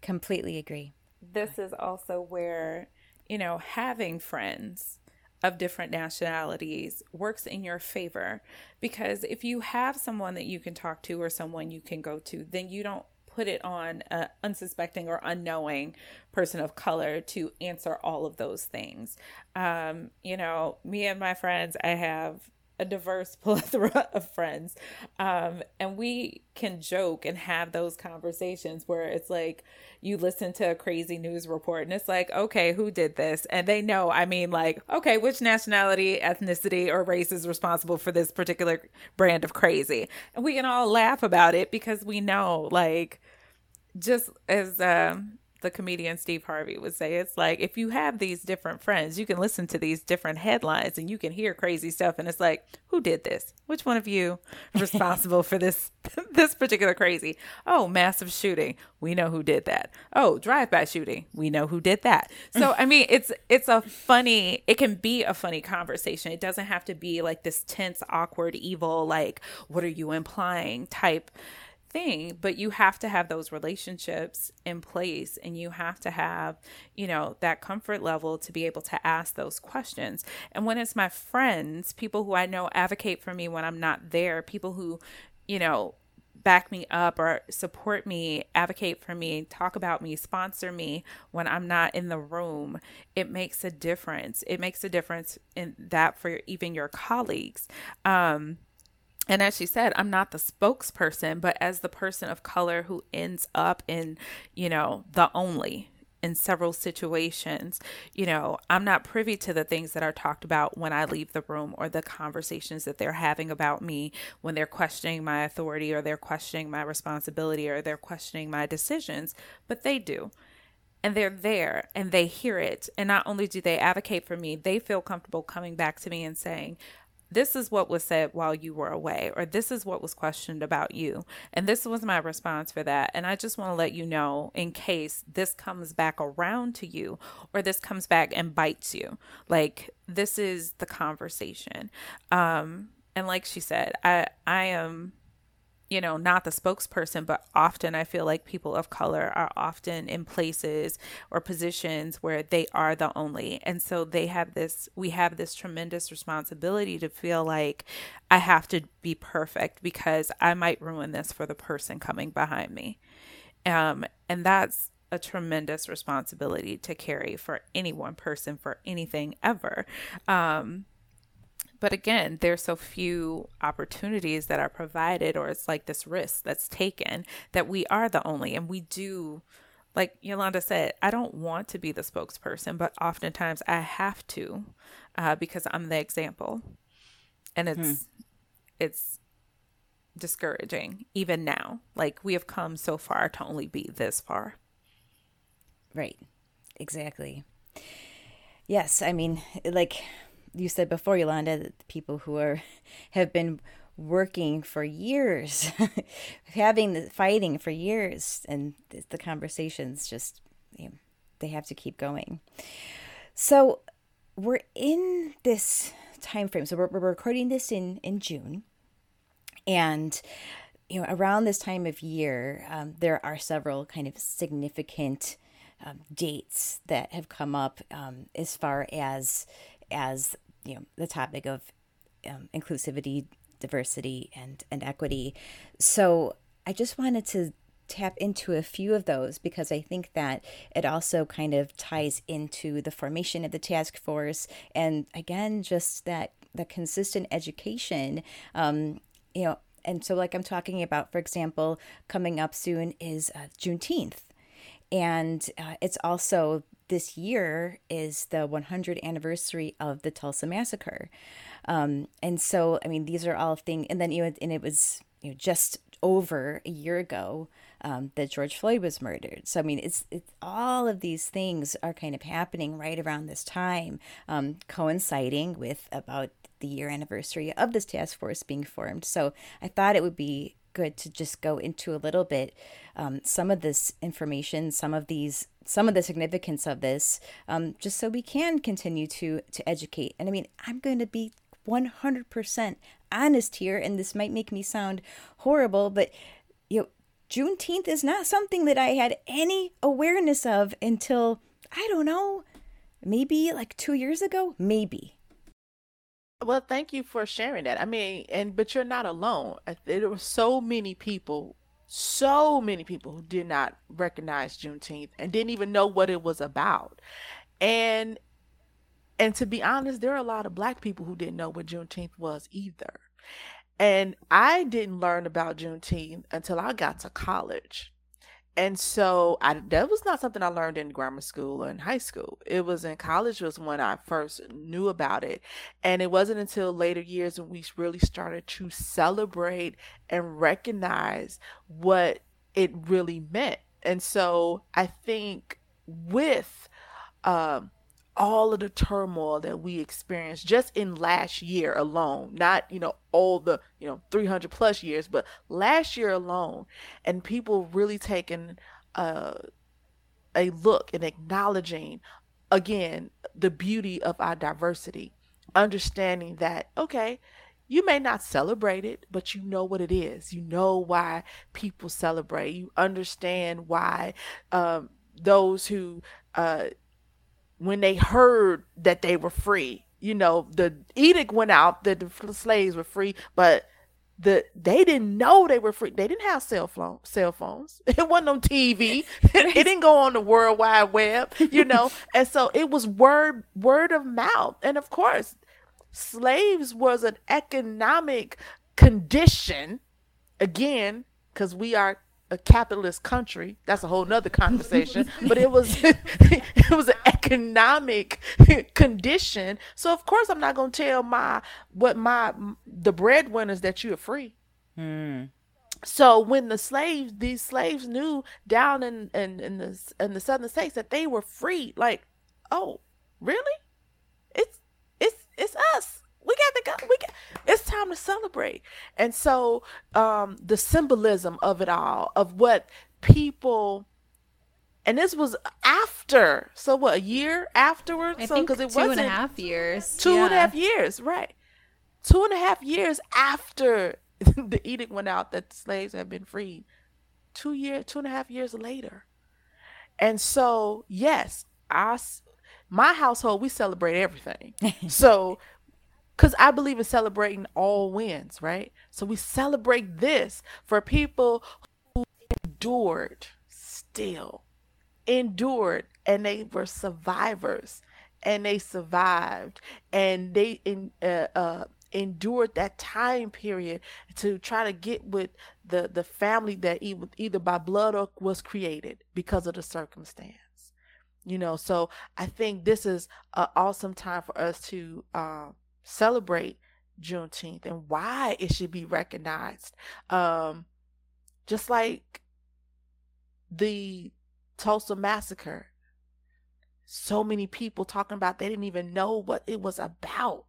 Completely agree. This is also where, you know, having friends of different nationalities works in your favor, because if you have someone that you can talk to or someone you can go to, then you don't put it on an unsuspecting or unknowing person of color to answer all of those things. You know, me and my friends, I have a diverse plethora of friends. And we can joke and have those conversations where it's like, you listen to a crazy news report and it's like, okay, who did this? And they know, I mean, like, okay, which nationality, ethnicity, or race is responsible for this particular brand of crazy? And we can all laugh about it because we know, like, just as, the comedian Steve Harvey would say, it's like, if you have these different friends, you can listen to these different headlines and you can hear crazy stuff. And it's like, who did this? Which one of you responsible for this particular crazy? Oh, massive shooting. We know who did that. Oh, drive-by shooting. We know who did that. So, I mean, it can be a funny conversation. It doesn't have to be like this tense, awkward, evil, like, what are you implying type thing, but you have to have those relationships in place and you have to have, you know, that comfort level to be able to ask those questions. And when it's my friends, people who I know advocate for me when I'm not there, people who, you know, back me up or support me, advocate for me, talk about me, sponsor me when I'm not in the room. It makes a difference. It makes a difference in that for even your colleagues. And as she said, I'm not the spokesperson, but as the person of color who ends up in, you know, the only in several situations, you know, I'm not privy to the things that are talked about when I leave the room or the conversations that they're having about me when they're questioning my authority or they're questioning my responsibility or they're questioning my decisions, but they do. And they're there and they hear it. And not only do they advocate for me, they feel comfortable coming back to me and saying, this is what was said while you were away, or this is what was questioned about you. And this was my response for that. And I just want to let you know in case this comes back around to you or this comes back and bites you. Like, this is the conversation. And like she said, I am, you know, not the spokesperson, but often I feel like people of color are often in places or positions where they are the only. And so they have this, we have this tremendous responsibility to feel like I have to be perfect because I might ruin this for the person coming behind me. And that's a tremendous responsibility to carry for any one person for anything ever. But again, there's so few opportunities that are provided, or it's like this risk that's taken that we are the only. And we do, like Yolanda said, I don't want to be the spokesperson, but oftentimes I have to because I'm the example. And it's discouraging even now. Like, we have come so far to only be this far. Right. Exactly. Yes. I mean, like you said before, Yolanda, that the people who have been working for years, fighting for years, and the conversations just, you know, they have to keep going. So we're in this time frame. So we're recording this in June, and you know, around this time of year, there are several kind of significant dates that have come up as far as you know, the topic of inclusivity, diversity, and equity. So I just wanted to tap into a few of those because I think that it also kind of ties into the formation of the task force. And again, just that the consistent education, you know, and so like I'm talking about, for example, coming up soon is Juneteenth. And it's also, this year is the 100th anniversary of the Tulsa massacre. And so, I mean, these are all things. And then, you know, and it was, you know, just over a year ago that George Floyd was murdered. So, I mean, it's all of these things are kind of happening right around this time, coinciding with about the year anniversary of this task force being formed. So I thought it would be good to just go into a little bit some of this information, some of the significance of this, just so we can continue to educate. And I mean, I'm going to be 100% honest here, and this might make me sound horrible, but you know, Juneteenth is not something that I had any awareness of until, I don't know, maybe like 2 years ago, maybe. Well, thank you for sharing that. I mean, but you're not alone. There were so many people who did not recognize Juneteenth and didn't even know what it was about. And to be honest, there are a lot of Black people who didn't know what Juneteenth was either. And I didn't learn about Juneteenth until I got to college. And so that was not something I learned in grammar school or in high school. It was in college was when I first knew about it. And it wasn't until later years when we really started to celebrate and recognize what it really meant. And so I think with all of the turmoil that we experienced just in last year alone, not, you know, all the, you know, 300 plus years, but last year alone, and people really taking a look and acknowledging again the beauty of our diversity, understanding that, okay, you may not celebrate it, but you know what it is. You know why people celebrate. You understand why those who when they heard that they were free, you know, the edict went out that the slaves were free, but they didn't know they were free. They didn't have cell phones. It wasn't on TV. It didn't go on the World Wide Web, you know. And so it was word of mouth. And of course, slaves was an economic condition, again, because we are a capitalist country. That's a whole nother conversation. But it was an economic condition. So of course I'm not gonna tell the breadwinners that you are free. Mm. So when these slaves knew down in the southern states that they were free, like, oh, really? It's us. We got to go. It's time to celebrate. And so the symbolism of it all, of what people, and this was after, so what, a year afterwards? I think because it wasn't 2.5 years. 2.5 years, right. 2.5 years after the edict went out that the slaves had been freed. 2.5 years later. And so, yes, my household, we celebrate everything. So, because I believe in celebrating all wins, right? So we celebrate this for people who endured, and they were survivors, and they survived, and they endured that time period to try to get with the family that either by blood or was created because of the circumstance. You know, so I think this is an awesome time for us to celebrate Juneteenth and why it should be recognized. Just like the Tulsa massacre, so many people talking about they didn't even know what it was about.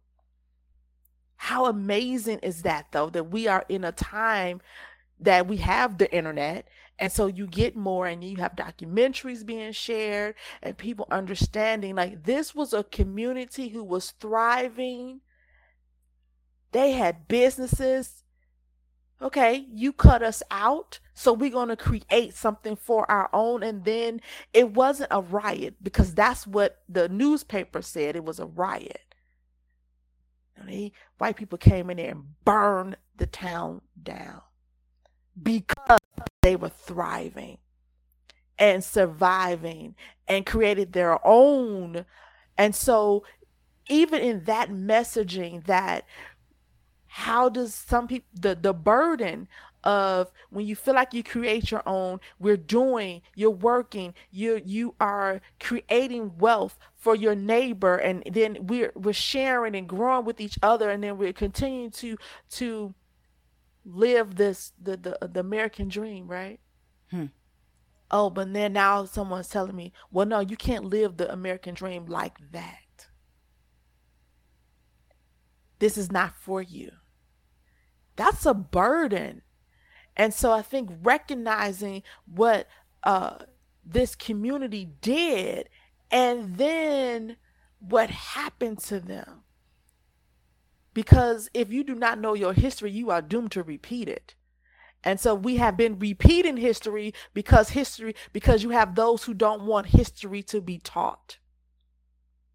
How amazing is that, though, that we are in a time that we have the internet. And so you get more, and you have documentaries being shared and people understanding, like, this was a community who was thriving. They had businesses. Okay, you cut us out, so we're going to create something for our own. And then it wasn't a riot, because that's what the newspaper said. It was a riot. White people came in there and burned the town down, because they were thriving and surviving and created their own. And so even in that messaging, that how does some people, the burden of when you feel like you create your own, you're working, you are creating wealth for your neighbor, and then we're sharing and growing with each other, and then we're continuing to live this the American dream, right? Oh, but then now someone's telling me, well, no, you can't live the American dream like that. This is not for you. That's a burden. And so I think recognizing what this community did, and then what happened to them. Because if you do not know your history, you are doomed to repeat it. And so we have been repeating history because you have those who don't want history to be taught.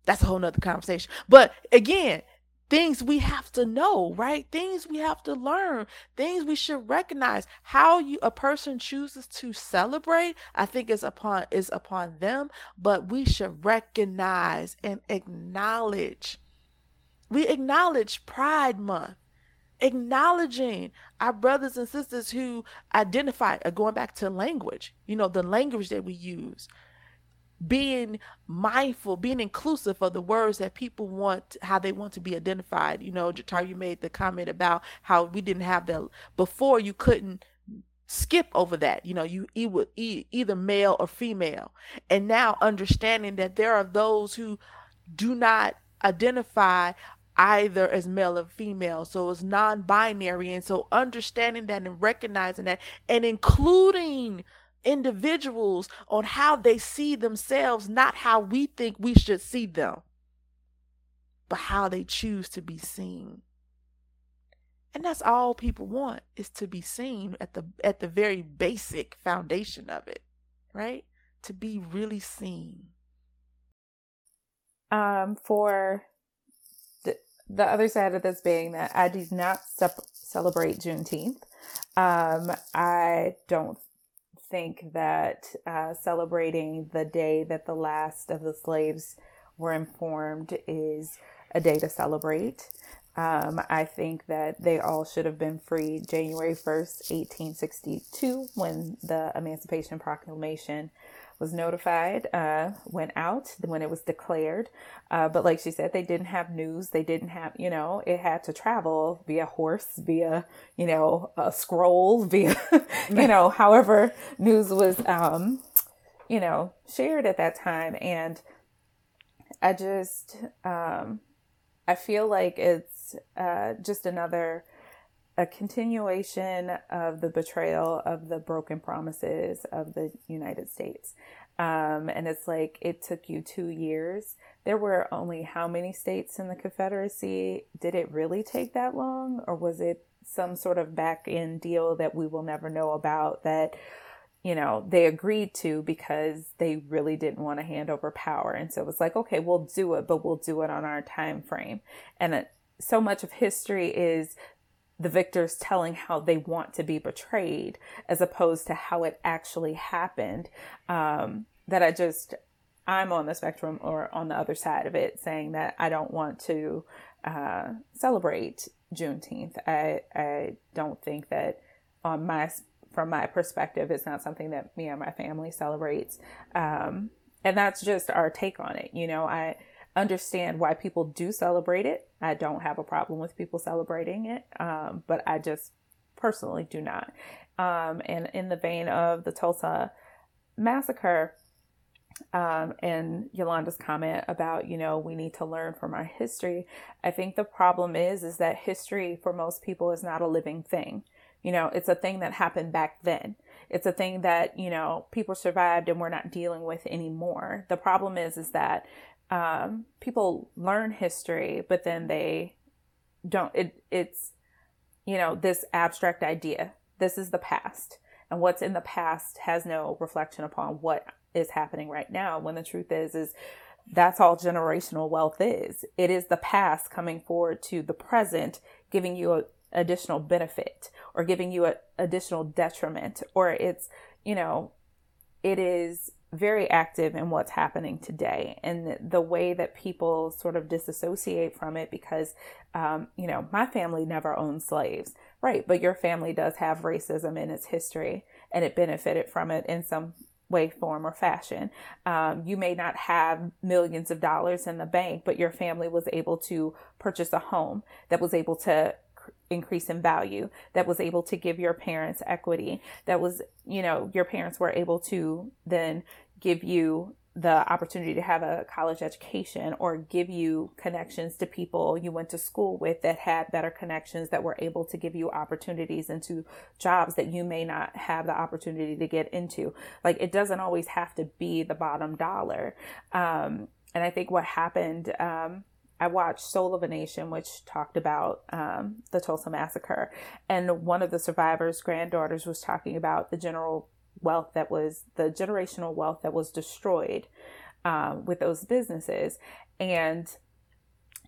That's a whole nother conversation. But again, things we have to know, right? Things we have to learn, things we should recognize. How a person chooses to celebrate, I think is upon them, but we should recognize and acknowledge. We acknowledge Pride Month, acknowledging our brothers and sisters who identify, going back to language, you know, the language that we use, being mindful, being inclusive of the words that people want, how they want to be identified. You know, Jatare, you made the comment about how we didn't have that before. You couldn't skip over that. You know, you would either male or female. And now understanding that there are those who do not identify either as male or female, so it's non-binary. And so understanding that and recognizing that, and including individuals on how they see themselves, not how we think we should see them, but how they choose to be seen. And that's all people want, is to be seen at the very basic foundation of it, right? To be really seen. For the other side of this being that I do not celebrate Juneteenth. I don't think that celebrating the day that the last of the slaves were informed is a day to celebrate. I think that they all should have been freed January 1st, 1862, when the Emancipation Proclamation was notified, went out, when it was declared. But like she said, they didn't have news. They didn't have, you know, it had to travel via horse, via, you know, a scroll, via, you know, however news was, you know, shared at that time. And I just, I feel like it's just a continuation of the betrayal of the broken promises of the United States. And it's like, it took you 2 years. There were only how many states in the Confederacy? Did it really take that long? Or was it some sort of back end deal that we will never know about that, you know, they agreed to because they really didn't want to hand over power. And so it was like, okay, we'll do it, but we'll do it on our time frame. And so much of history is the victors telling how they want to be betrayed as opposed to how it actually happened. That I'm on the spectrum or on the other side of it, saying that I don't want to celebrate Juneteenth. I don't think that from my perspective, it's not something that me and my family celebrates. And that's just our take on it. You know, I understand why people do celebrate it. I don't have a problem with people celebrating it. But I just personally do not. And in the vein of the Tulsa massacre, and Yolanda's comment about, you know, we need to learn from our history. I think the problem is that history for most people is not a living thing. You know, it's a thing that happened back then. It's a thing that, you know, people survived and we're not dealing with anymore. The problem is that people learn history, but then they don't. It's, you know, this abstract idea. This is the past. And what's in the past has no reflection upon what is happening right now. When the truth is that's all generational wealth is. It is the past coming forward to the present, giving you a additional benefit or giving you an additional detriment, or it's, you know, it is very active in what's happening today. And the way that people sort of disassociate from it, because, you know, my family never owned slaves, right? But your family does have racism in its history and it benefited from it in some way, form, or fashion. You may not have millions of dollars in the bank, but your family was able to purchase a home that was able to increase in value, that was able to give your parents equity, that was, you know, your parents were able to then give you the opportunity to have a college education or give you connections to people you went to school with that had better connections, that were able to give you opportunities into jobs that you may not have the opportunity to get into. Like, it doesn't always have to be the bottom dollar. And I think what happened, I watched Soul of a Nation, which talked about the Tulsa massacre. And one of the survivors' granddaughters was talking about the generational wealth that was destroyed with those businesses. And,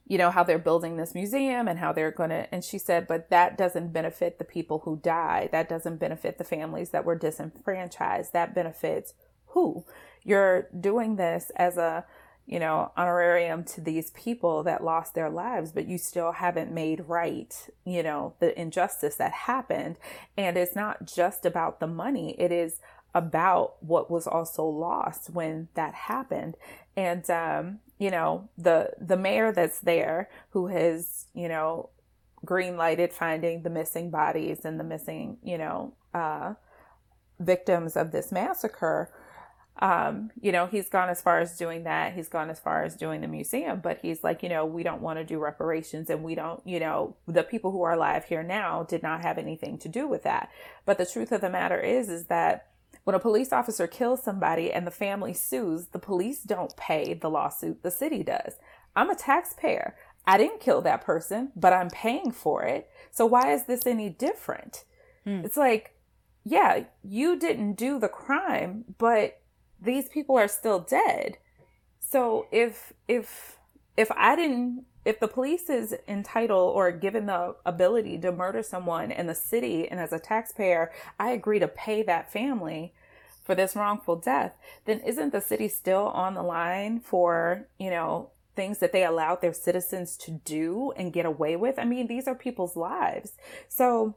you know, how they're building this museum and how they're and she said, but that doesn't benefit the people who died. That doesn't benefit the families that were disenfranchised. That benefits who? You're doing this as a, you know, honorarium to these people that lost their lives, but you still haven't made right, you know, the injustice that happened. And it's not just about the money. It is about what was also lost when that happened. And, you know, the mayor that's there, who has, you know, green lighted finding the missing bodies and the missing, you know, victims of this massacre, you know, he's gone as far as doing that. He's gone as far as doing the museum, but he's like, you know, we don't want to do reparations, and we don't, you know, the people who are alive here now did not have anything to do with that. But the truth of the matter is that when a police officer kills somebody and the family sues, the police don't pay the lawsuit. The city does. I'm a taxpayer. I didn't kill that person, but I'm paying for it. So why is this any different? It's like, yeah, you didn't do the crime, but these people are still dead. So if if the police is entitled or given the ability to murder someone in the city, and as a taxpayer, I agree to pay that family for this wrongful death, then isn't the city still on the line for, you know, things that they allowed their citizens to do and get away with? I mean, these are people's lives. So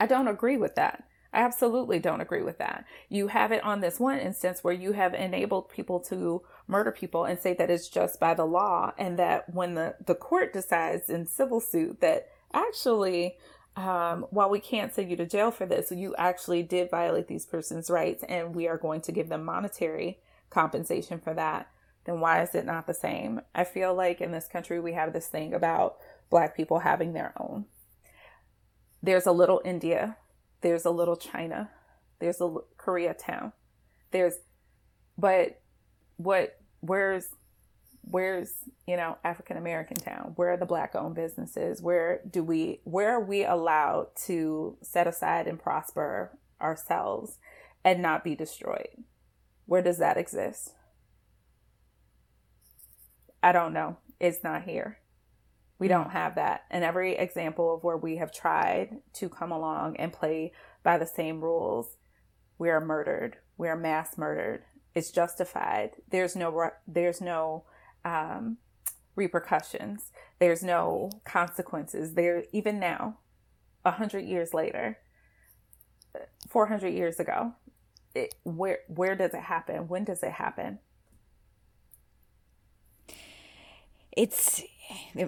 I don't agree with that. I absolutely don't agree with that. You have it on this one instance where you have enabled people to murder people and say that it's just by the law, and that when the court decides in civil suit that actually, while we can't send you to jail for this, you actually did violate these person's rights and we are going to give them monetary compensation for that, then why is it not the same? I feel like in this country we have this thing about Black people having their own. There's a little India. There's a little China. There's a Koreatown. Where's you know, African American town? Where are the Black owned businesses? Where are we allowed to set aside and prosper ourselves and not be destroyed? Where does that exist? I don't know. It's not here. We don't have that. And every example of where we have tried to come along and play by the same rules, we are murdered. We are mass murdered. It's justified. There's no repercussions. There's no consequences. There, even now, 100 years later, 400 years ago, where does it happen? When does it happen?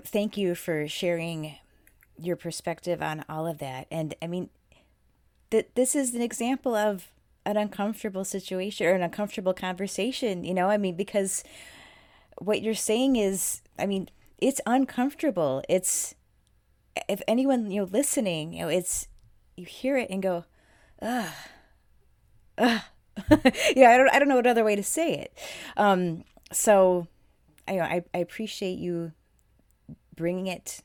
Thank you for sharing your perspective on all of that. And I mean, this is an example of an uncomfortable situation or an uncomfortable conversation, you know, I mean, because what you're saying is, I mean, it's uncomfortable. It's, if anyone, you know, listening, you know, it's, you hear it and go, ugh. Yeah, I don't know what other way to say it. So I appreciate you bringing it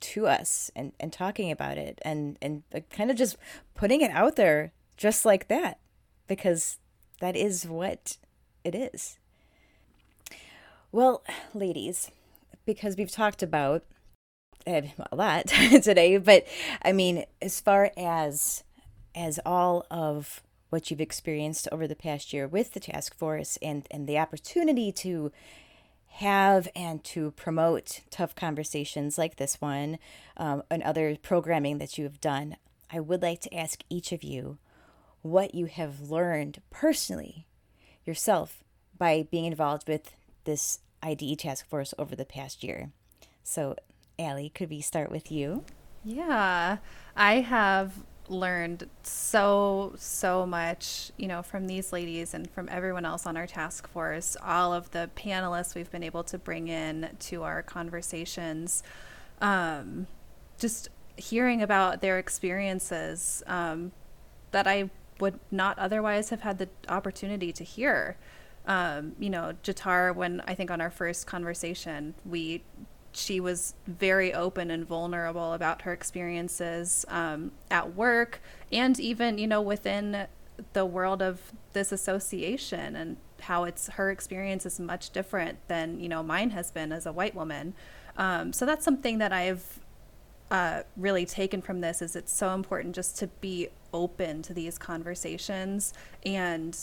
to us and talking about it and kind of just putting it out there just like that, because that is what it is. Well, ladies, because we've talked about a lot today, but I mean, as far as all of what you've experienced over the past year with the task force and the opportunity to have and to promote tough conversations like this one, and other programming that you have done, I would like to ask each of you what you have learned personally yourself by being involved with this IDE task force over the past year. So, Ali, could we start with you? Yeah, I have learned so much, you know, from these ladies and from everyone else on our task force, all of the panelists we've been able to bring in to our conversations, just hearing about their experiences that I would not otherwise have had the opportunity to hear. You know, Jatare, when I think on our first conversation, she was very open and vulnerable about her experiences at work and even, you know, within the world of this association, and how her experience is much different than, you know, mine has been as a white woman. So that's something that I've really taken from this, is it's so important just to be open to these conversations and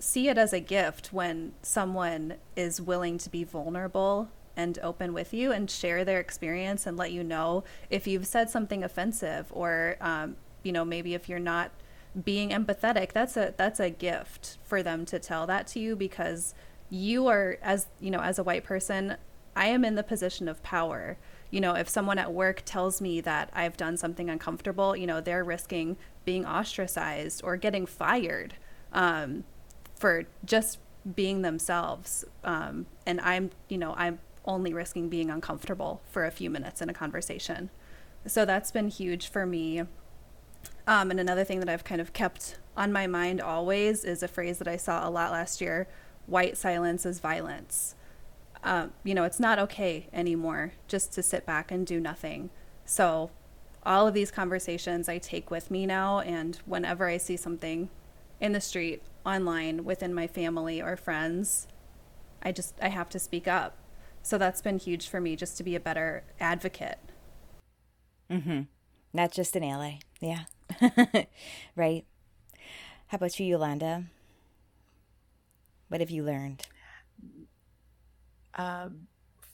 see it as a gift when someone is willing to be vulnerable and open with you and share their experience and let you know if you've said something offensive or, you know, maybe if you're not being empathetic. That's a gift for them to tell that to you, because you are, as you know, as a white person, I am in the position of power. You know, if someone at work tells me that I've done something uncomfortable, you know, they're risking being ostracized or getting fired for just being themselves. And I'm only risking being uncomfortable for a few minutes in a conversation. So that's been huge for me. And another thing that I've kind of kept on my mind always is a phrase that I saw a lot last year: white silence is violence. You know, it's not okay anymore just to sit back and do nothing. So all of these conversations I take with me now, and whenever I see something in the street, online, within my family or friends, I have to speak up. So that's been huge for me, just to be a better advocate. Mm-hmm. Not just an ally. Yeah. Right. How about you, Yolanda? What have you learned?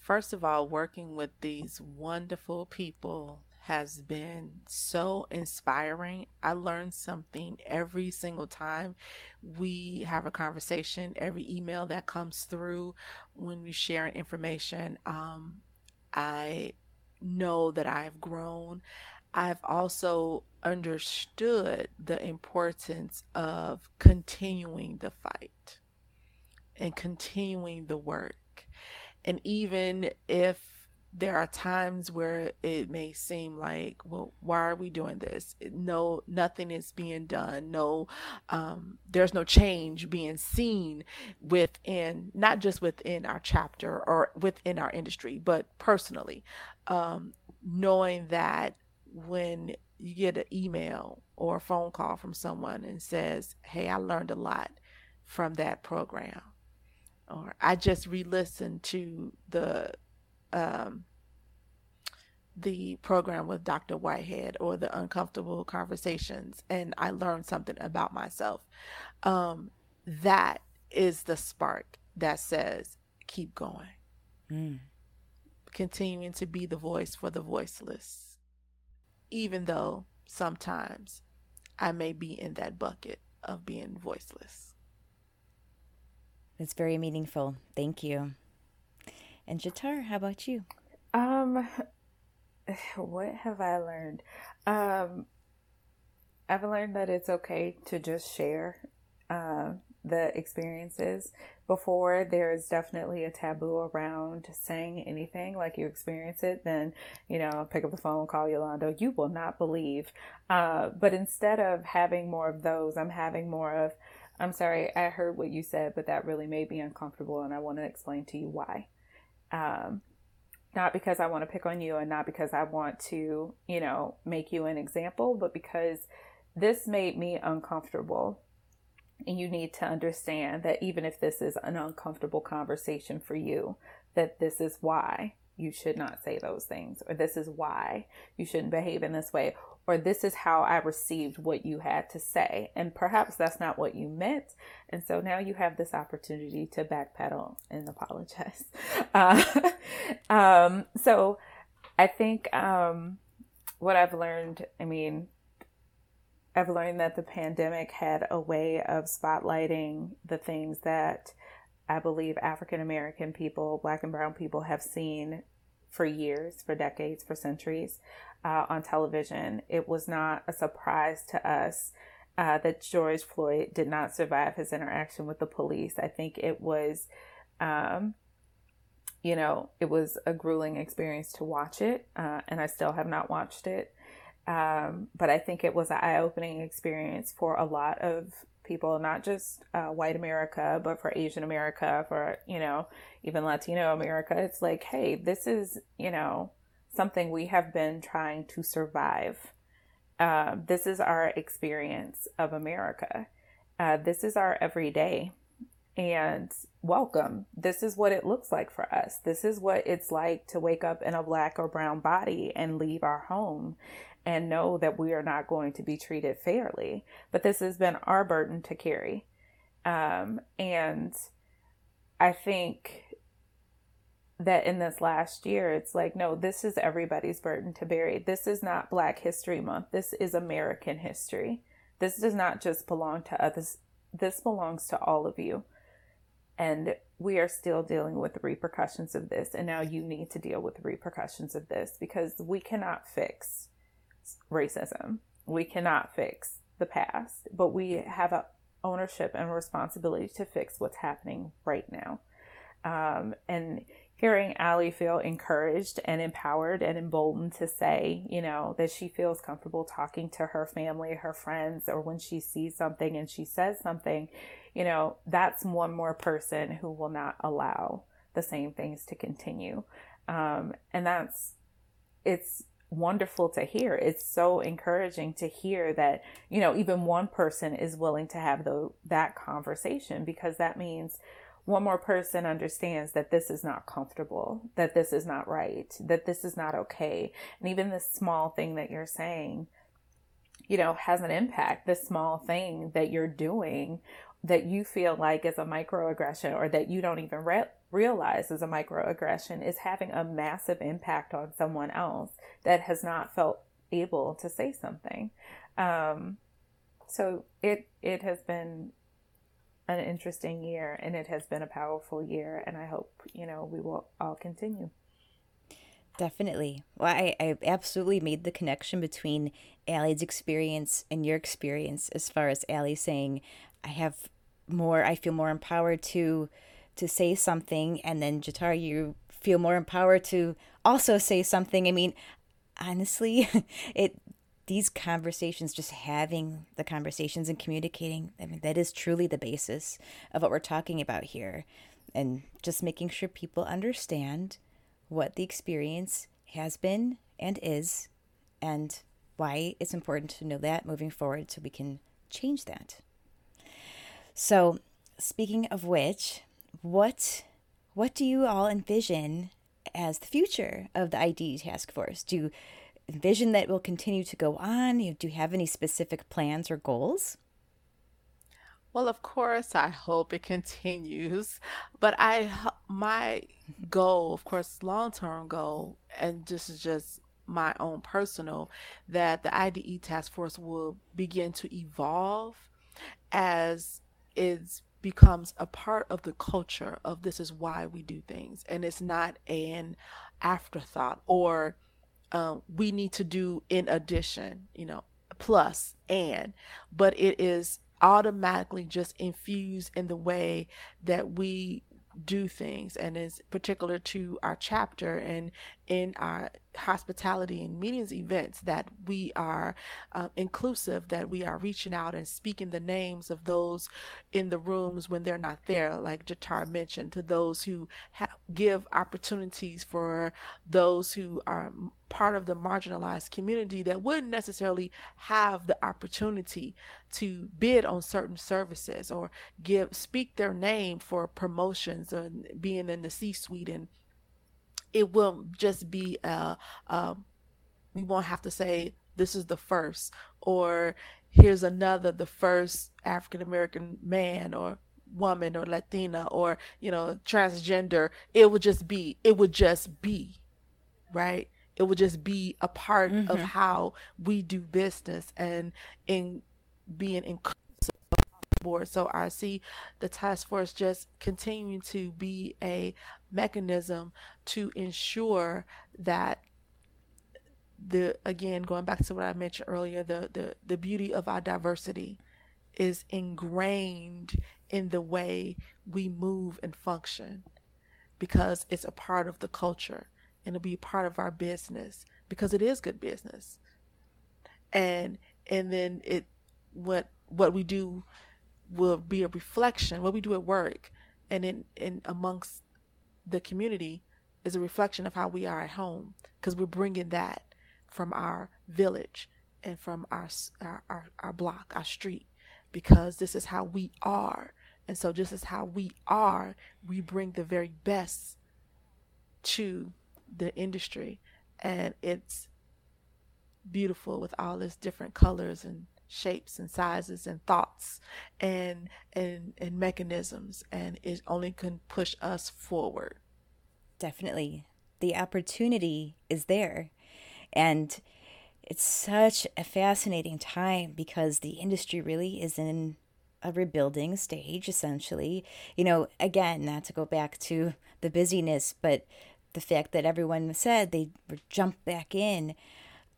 First of all, working with these wonderful people has been so inspiring. I learn something every single time we have a conversation, every email that comes through, when we share information. I know that I've grown. I've also understood the importance of continuing the fight and continuing the work. And even if there are times where it may seem like, well, why are we doing this? No, nothing is being done. No, there's no change being seen within, not just within our chapter or within our industry, but personally, knowing that when you get an email or a phone call from someone and says, hey, I learned a lot from that program. Or I just re-listened to the program with Dr. Whitehead or the Uncomfortable Conversations, and I learned something about myself. That is the spark that says, keep going. Mm. Continuing to be the voice for the voiceless, even though sometimes I may be in that bucket of being voiceless. It's very meaningful. Thank you. And Jatare, how about you? What have I learned? I've learned that it's okay to just share the experiences. Before, there is definitely a taboo around saying anything, like you experience it, then, you know, pick up the phone, call Yolanda, you will not believe. But instead of having more of those, I'm having more of, I'm sorry, I heard what you said, but that really made me uncomfortable, and I want to explain to you why. Not because I want to pick on you and not because I want to, you know, make you an example, but because this made me uncomfortable. And you need to understand that even if this is an uncomfortable conversation for you, that this is why you should not say those things, or this is why you shouldn't behave in this way, or this is how I received what you had to say. And perhaps that's not what you meant. And so now you have this opportunity to backpedal and apologize. So I think what I've learned, I've learned that the pandemic had a way of spotlighting the things that I believe African-American people, Black and brown people have seen for years, for decades, for centuries. On television, it was not a surprise to us that George Floyd did not survive his interaction with the police. I think it was, it was a grueling experience to watch it, and I still have not watched it. But I think it was an eye-opening experience for a lot of people, not just white America, but for Asian America, for, even Latino America. It's like, hey, this is, something we have been trying to survive. This is our experience of America. This is our everyday. And welcome. This is what it looks like for us. This is what it's like to wake up in a Black or brown body and leave our home and know that we are not going to be treated fairly. But this has been our burden to carry. And I think that in this last year, it's like, no, this is everybody's burden to bear. This is not Black History Month. This is American history. This does not just belong to others. This belongs to all of you. And we are still dealing with the repercussions of this. And now you need to deal with the repercussions of this, because we cannot fix racism. We cannot fix the past, but we have an ownership and responsibility to fix what's happening right now. And hearing Ali feel encouraged and empowered and emboldened to say, that she feels comfortable talking to her family, her friends, or when she sees something and she says something, that's one more person who will not allow the same things to continue. And it's wonderful to hear. It's so encouraging to hear that, even one person is willing to have that conversation, because that means one more person understands that this is not comfortable, that this is not right, that this is not okay. And even this small thing that you're saying, you know, has an impact. This small thing that you're doing that you feel like is a microaggression, or that you don't even realize is a microaggression, is having a massive impact on someone else that has not felt able to say something. So it has been an interesting year, and it has been a powerful year, and I hope, you know, we will all continue. Definitely. Well, I absolutely made the connection between Allie's experience and your experience, as far as Allie saying, I feel more empowered to say something, and then Jatare, you feel more empowered to also say something. I mean, honestly, these conversations, just having the conversations and communicating, I mean, that is truly the basis of what we're talking about here, and just making sure people understand what the experience has been and is, and why it's important to know that moving forward so we can change that. So, speaking of which, what do you all envision as the future of the IDE task force? Do you envision that will continue to go on? Do you have any specific plans or goals? Well, of course, I hope it continues, but my goal, of course, long-term goal, and this is just my own personal, that the IDE task force will begin to evolve as it becomes a part of the culture of this is why we do things, and it's not an afterthought or we need to do in addition, you know, plus and, but it is automatically just infused in the way that we do things, and is particular to our chapter and in our hospitality and meetings events, that we are inclusive, that we are reaching out and speaking the names of those in the rooms when they're not there, like Jatare mentioned, to those who give opportunities for those who are part of the marginalized community that wouldn't necessarily have the opportunity to bid on certain services or speak their name for promotions and being in the C-suite. And it will just be, we won't have to say, this is the first, or here's another, the first African-American man or woman or Latina or, you know, transgender. It would just be, right? It would just be a part of how we do business and in being inclusive board. So I see the task force just continuing to be a mechanism to ensure that going back to what I mentioned earlier, the beauty of our diversity is ingrained in the way we move and function, because it's a part of the culture, and it'll be part of our business because it is good business. And then what we do will be a reflection. What we do at work and in amongst the community is a reflection of how we are at home, because we're bringing that from our village and from our block, our street, because this is how we are. And so this is how we are. We bring the very best to the industry, and it's beautiful with all its different colors and shapes and sizes and thoughts and mechanisms, and it only can push us forward. Definitely. The opportunity is there, and it's such a fascinating time because the industry really is in a rebuilding stage, essentially. You know, again, not to go back to the busyness, but the fact that everyone said they were jumped back in,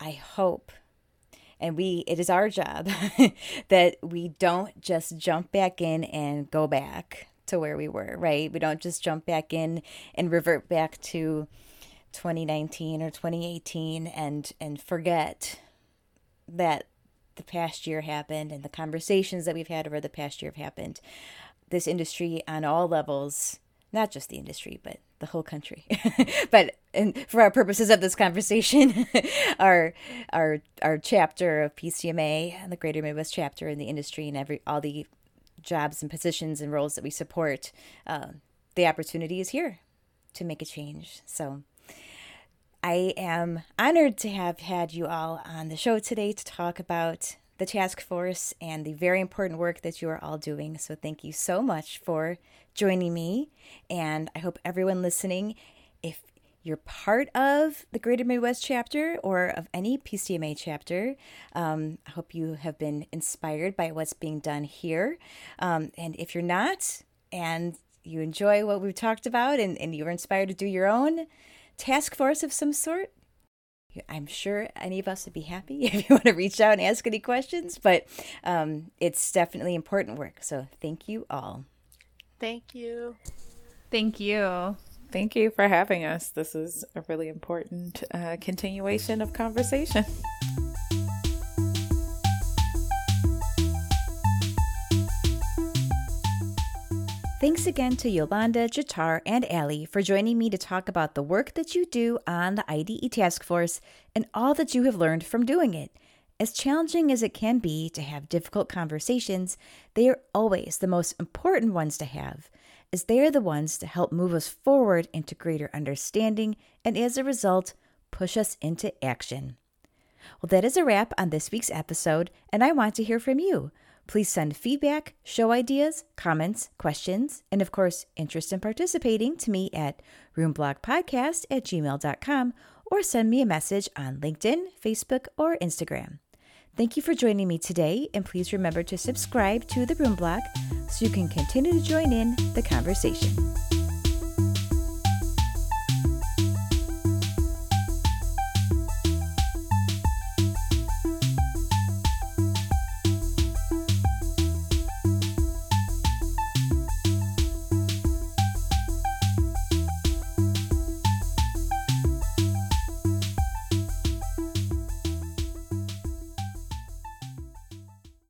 I hope, and it is our job that we don't just jump back in and go back to where we were, right? We don't just jump back in and revert back to 2019 or 2018 and forget that the past year happened and the conversations that we've had over the past year have happened. This industry on all levels, not just the industry, but the whole country, but for our purposes of this conversation, our chapter of PCMA and the Greater Midwest Chapter in the industry and all the jobs and positions and roles that we support, the opportunity is here to make a change. So I am honored to have had you all on the show today to talk about the task force and the very important work that you are all doing. So thank you so much for joining me. And I hope everyone listening, if you're part of the Greater Midwest Chapter or of any PCMA chapter, I hope you have been inspired by what's being done here. And if you're not, and you enjoy what we've talked about, and you were inspired to do your own task force of some sort, I'm sure any of us would be happy if you want to reach out and ask any questions, but it's definitely important work. So thank you all. Thank you. Thank you. Thank you for having us. This is a really important continuation of conversation. Thanks again to Yolanda, Jatare, and Ali for joining me to talk about the work that you do on the IDE Task Force and all that you have learned from doing it. As challenging as it can be to have difficult conversations, they are always the most important ones to have, as they are the ones to help move us forward into greater understanding and, as a result, push us into action. Well, that is a wrap on this week's episode, and I want to hear from you. Please send feedback, show ideas, comments, questions, and of course, interest in participating to me at roomblogpodcast@gmail.com or send me a message on LinkedIn, Facebook, or Instagram. Thank you for joining me today, and please remember to subscribe to the Room Block so you can continue to join in the conversation.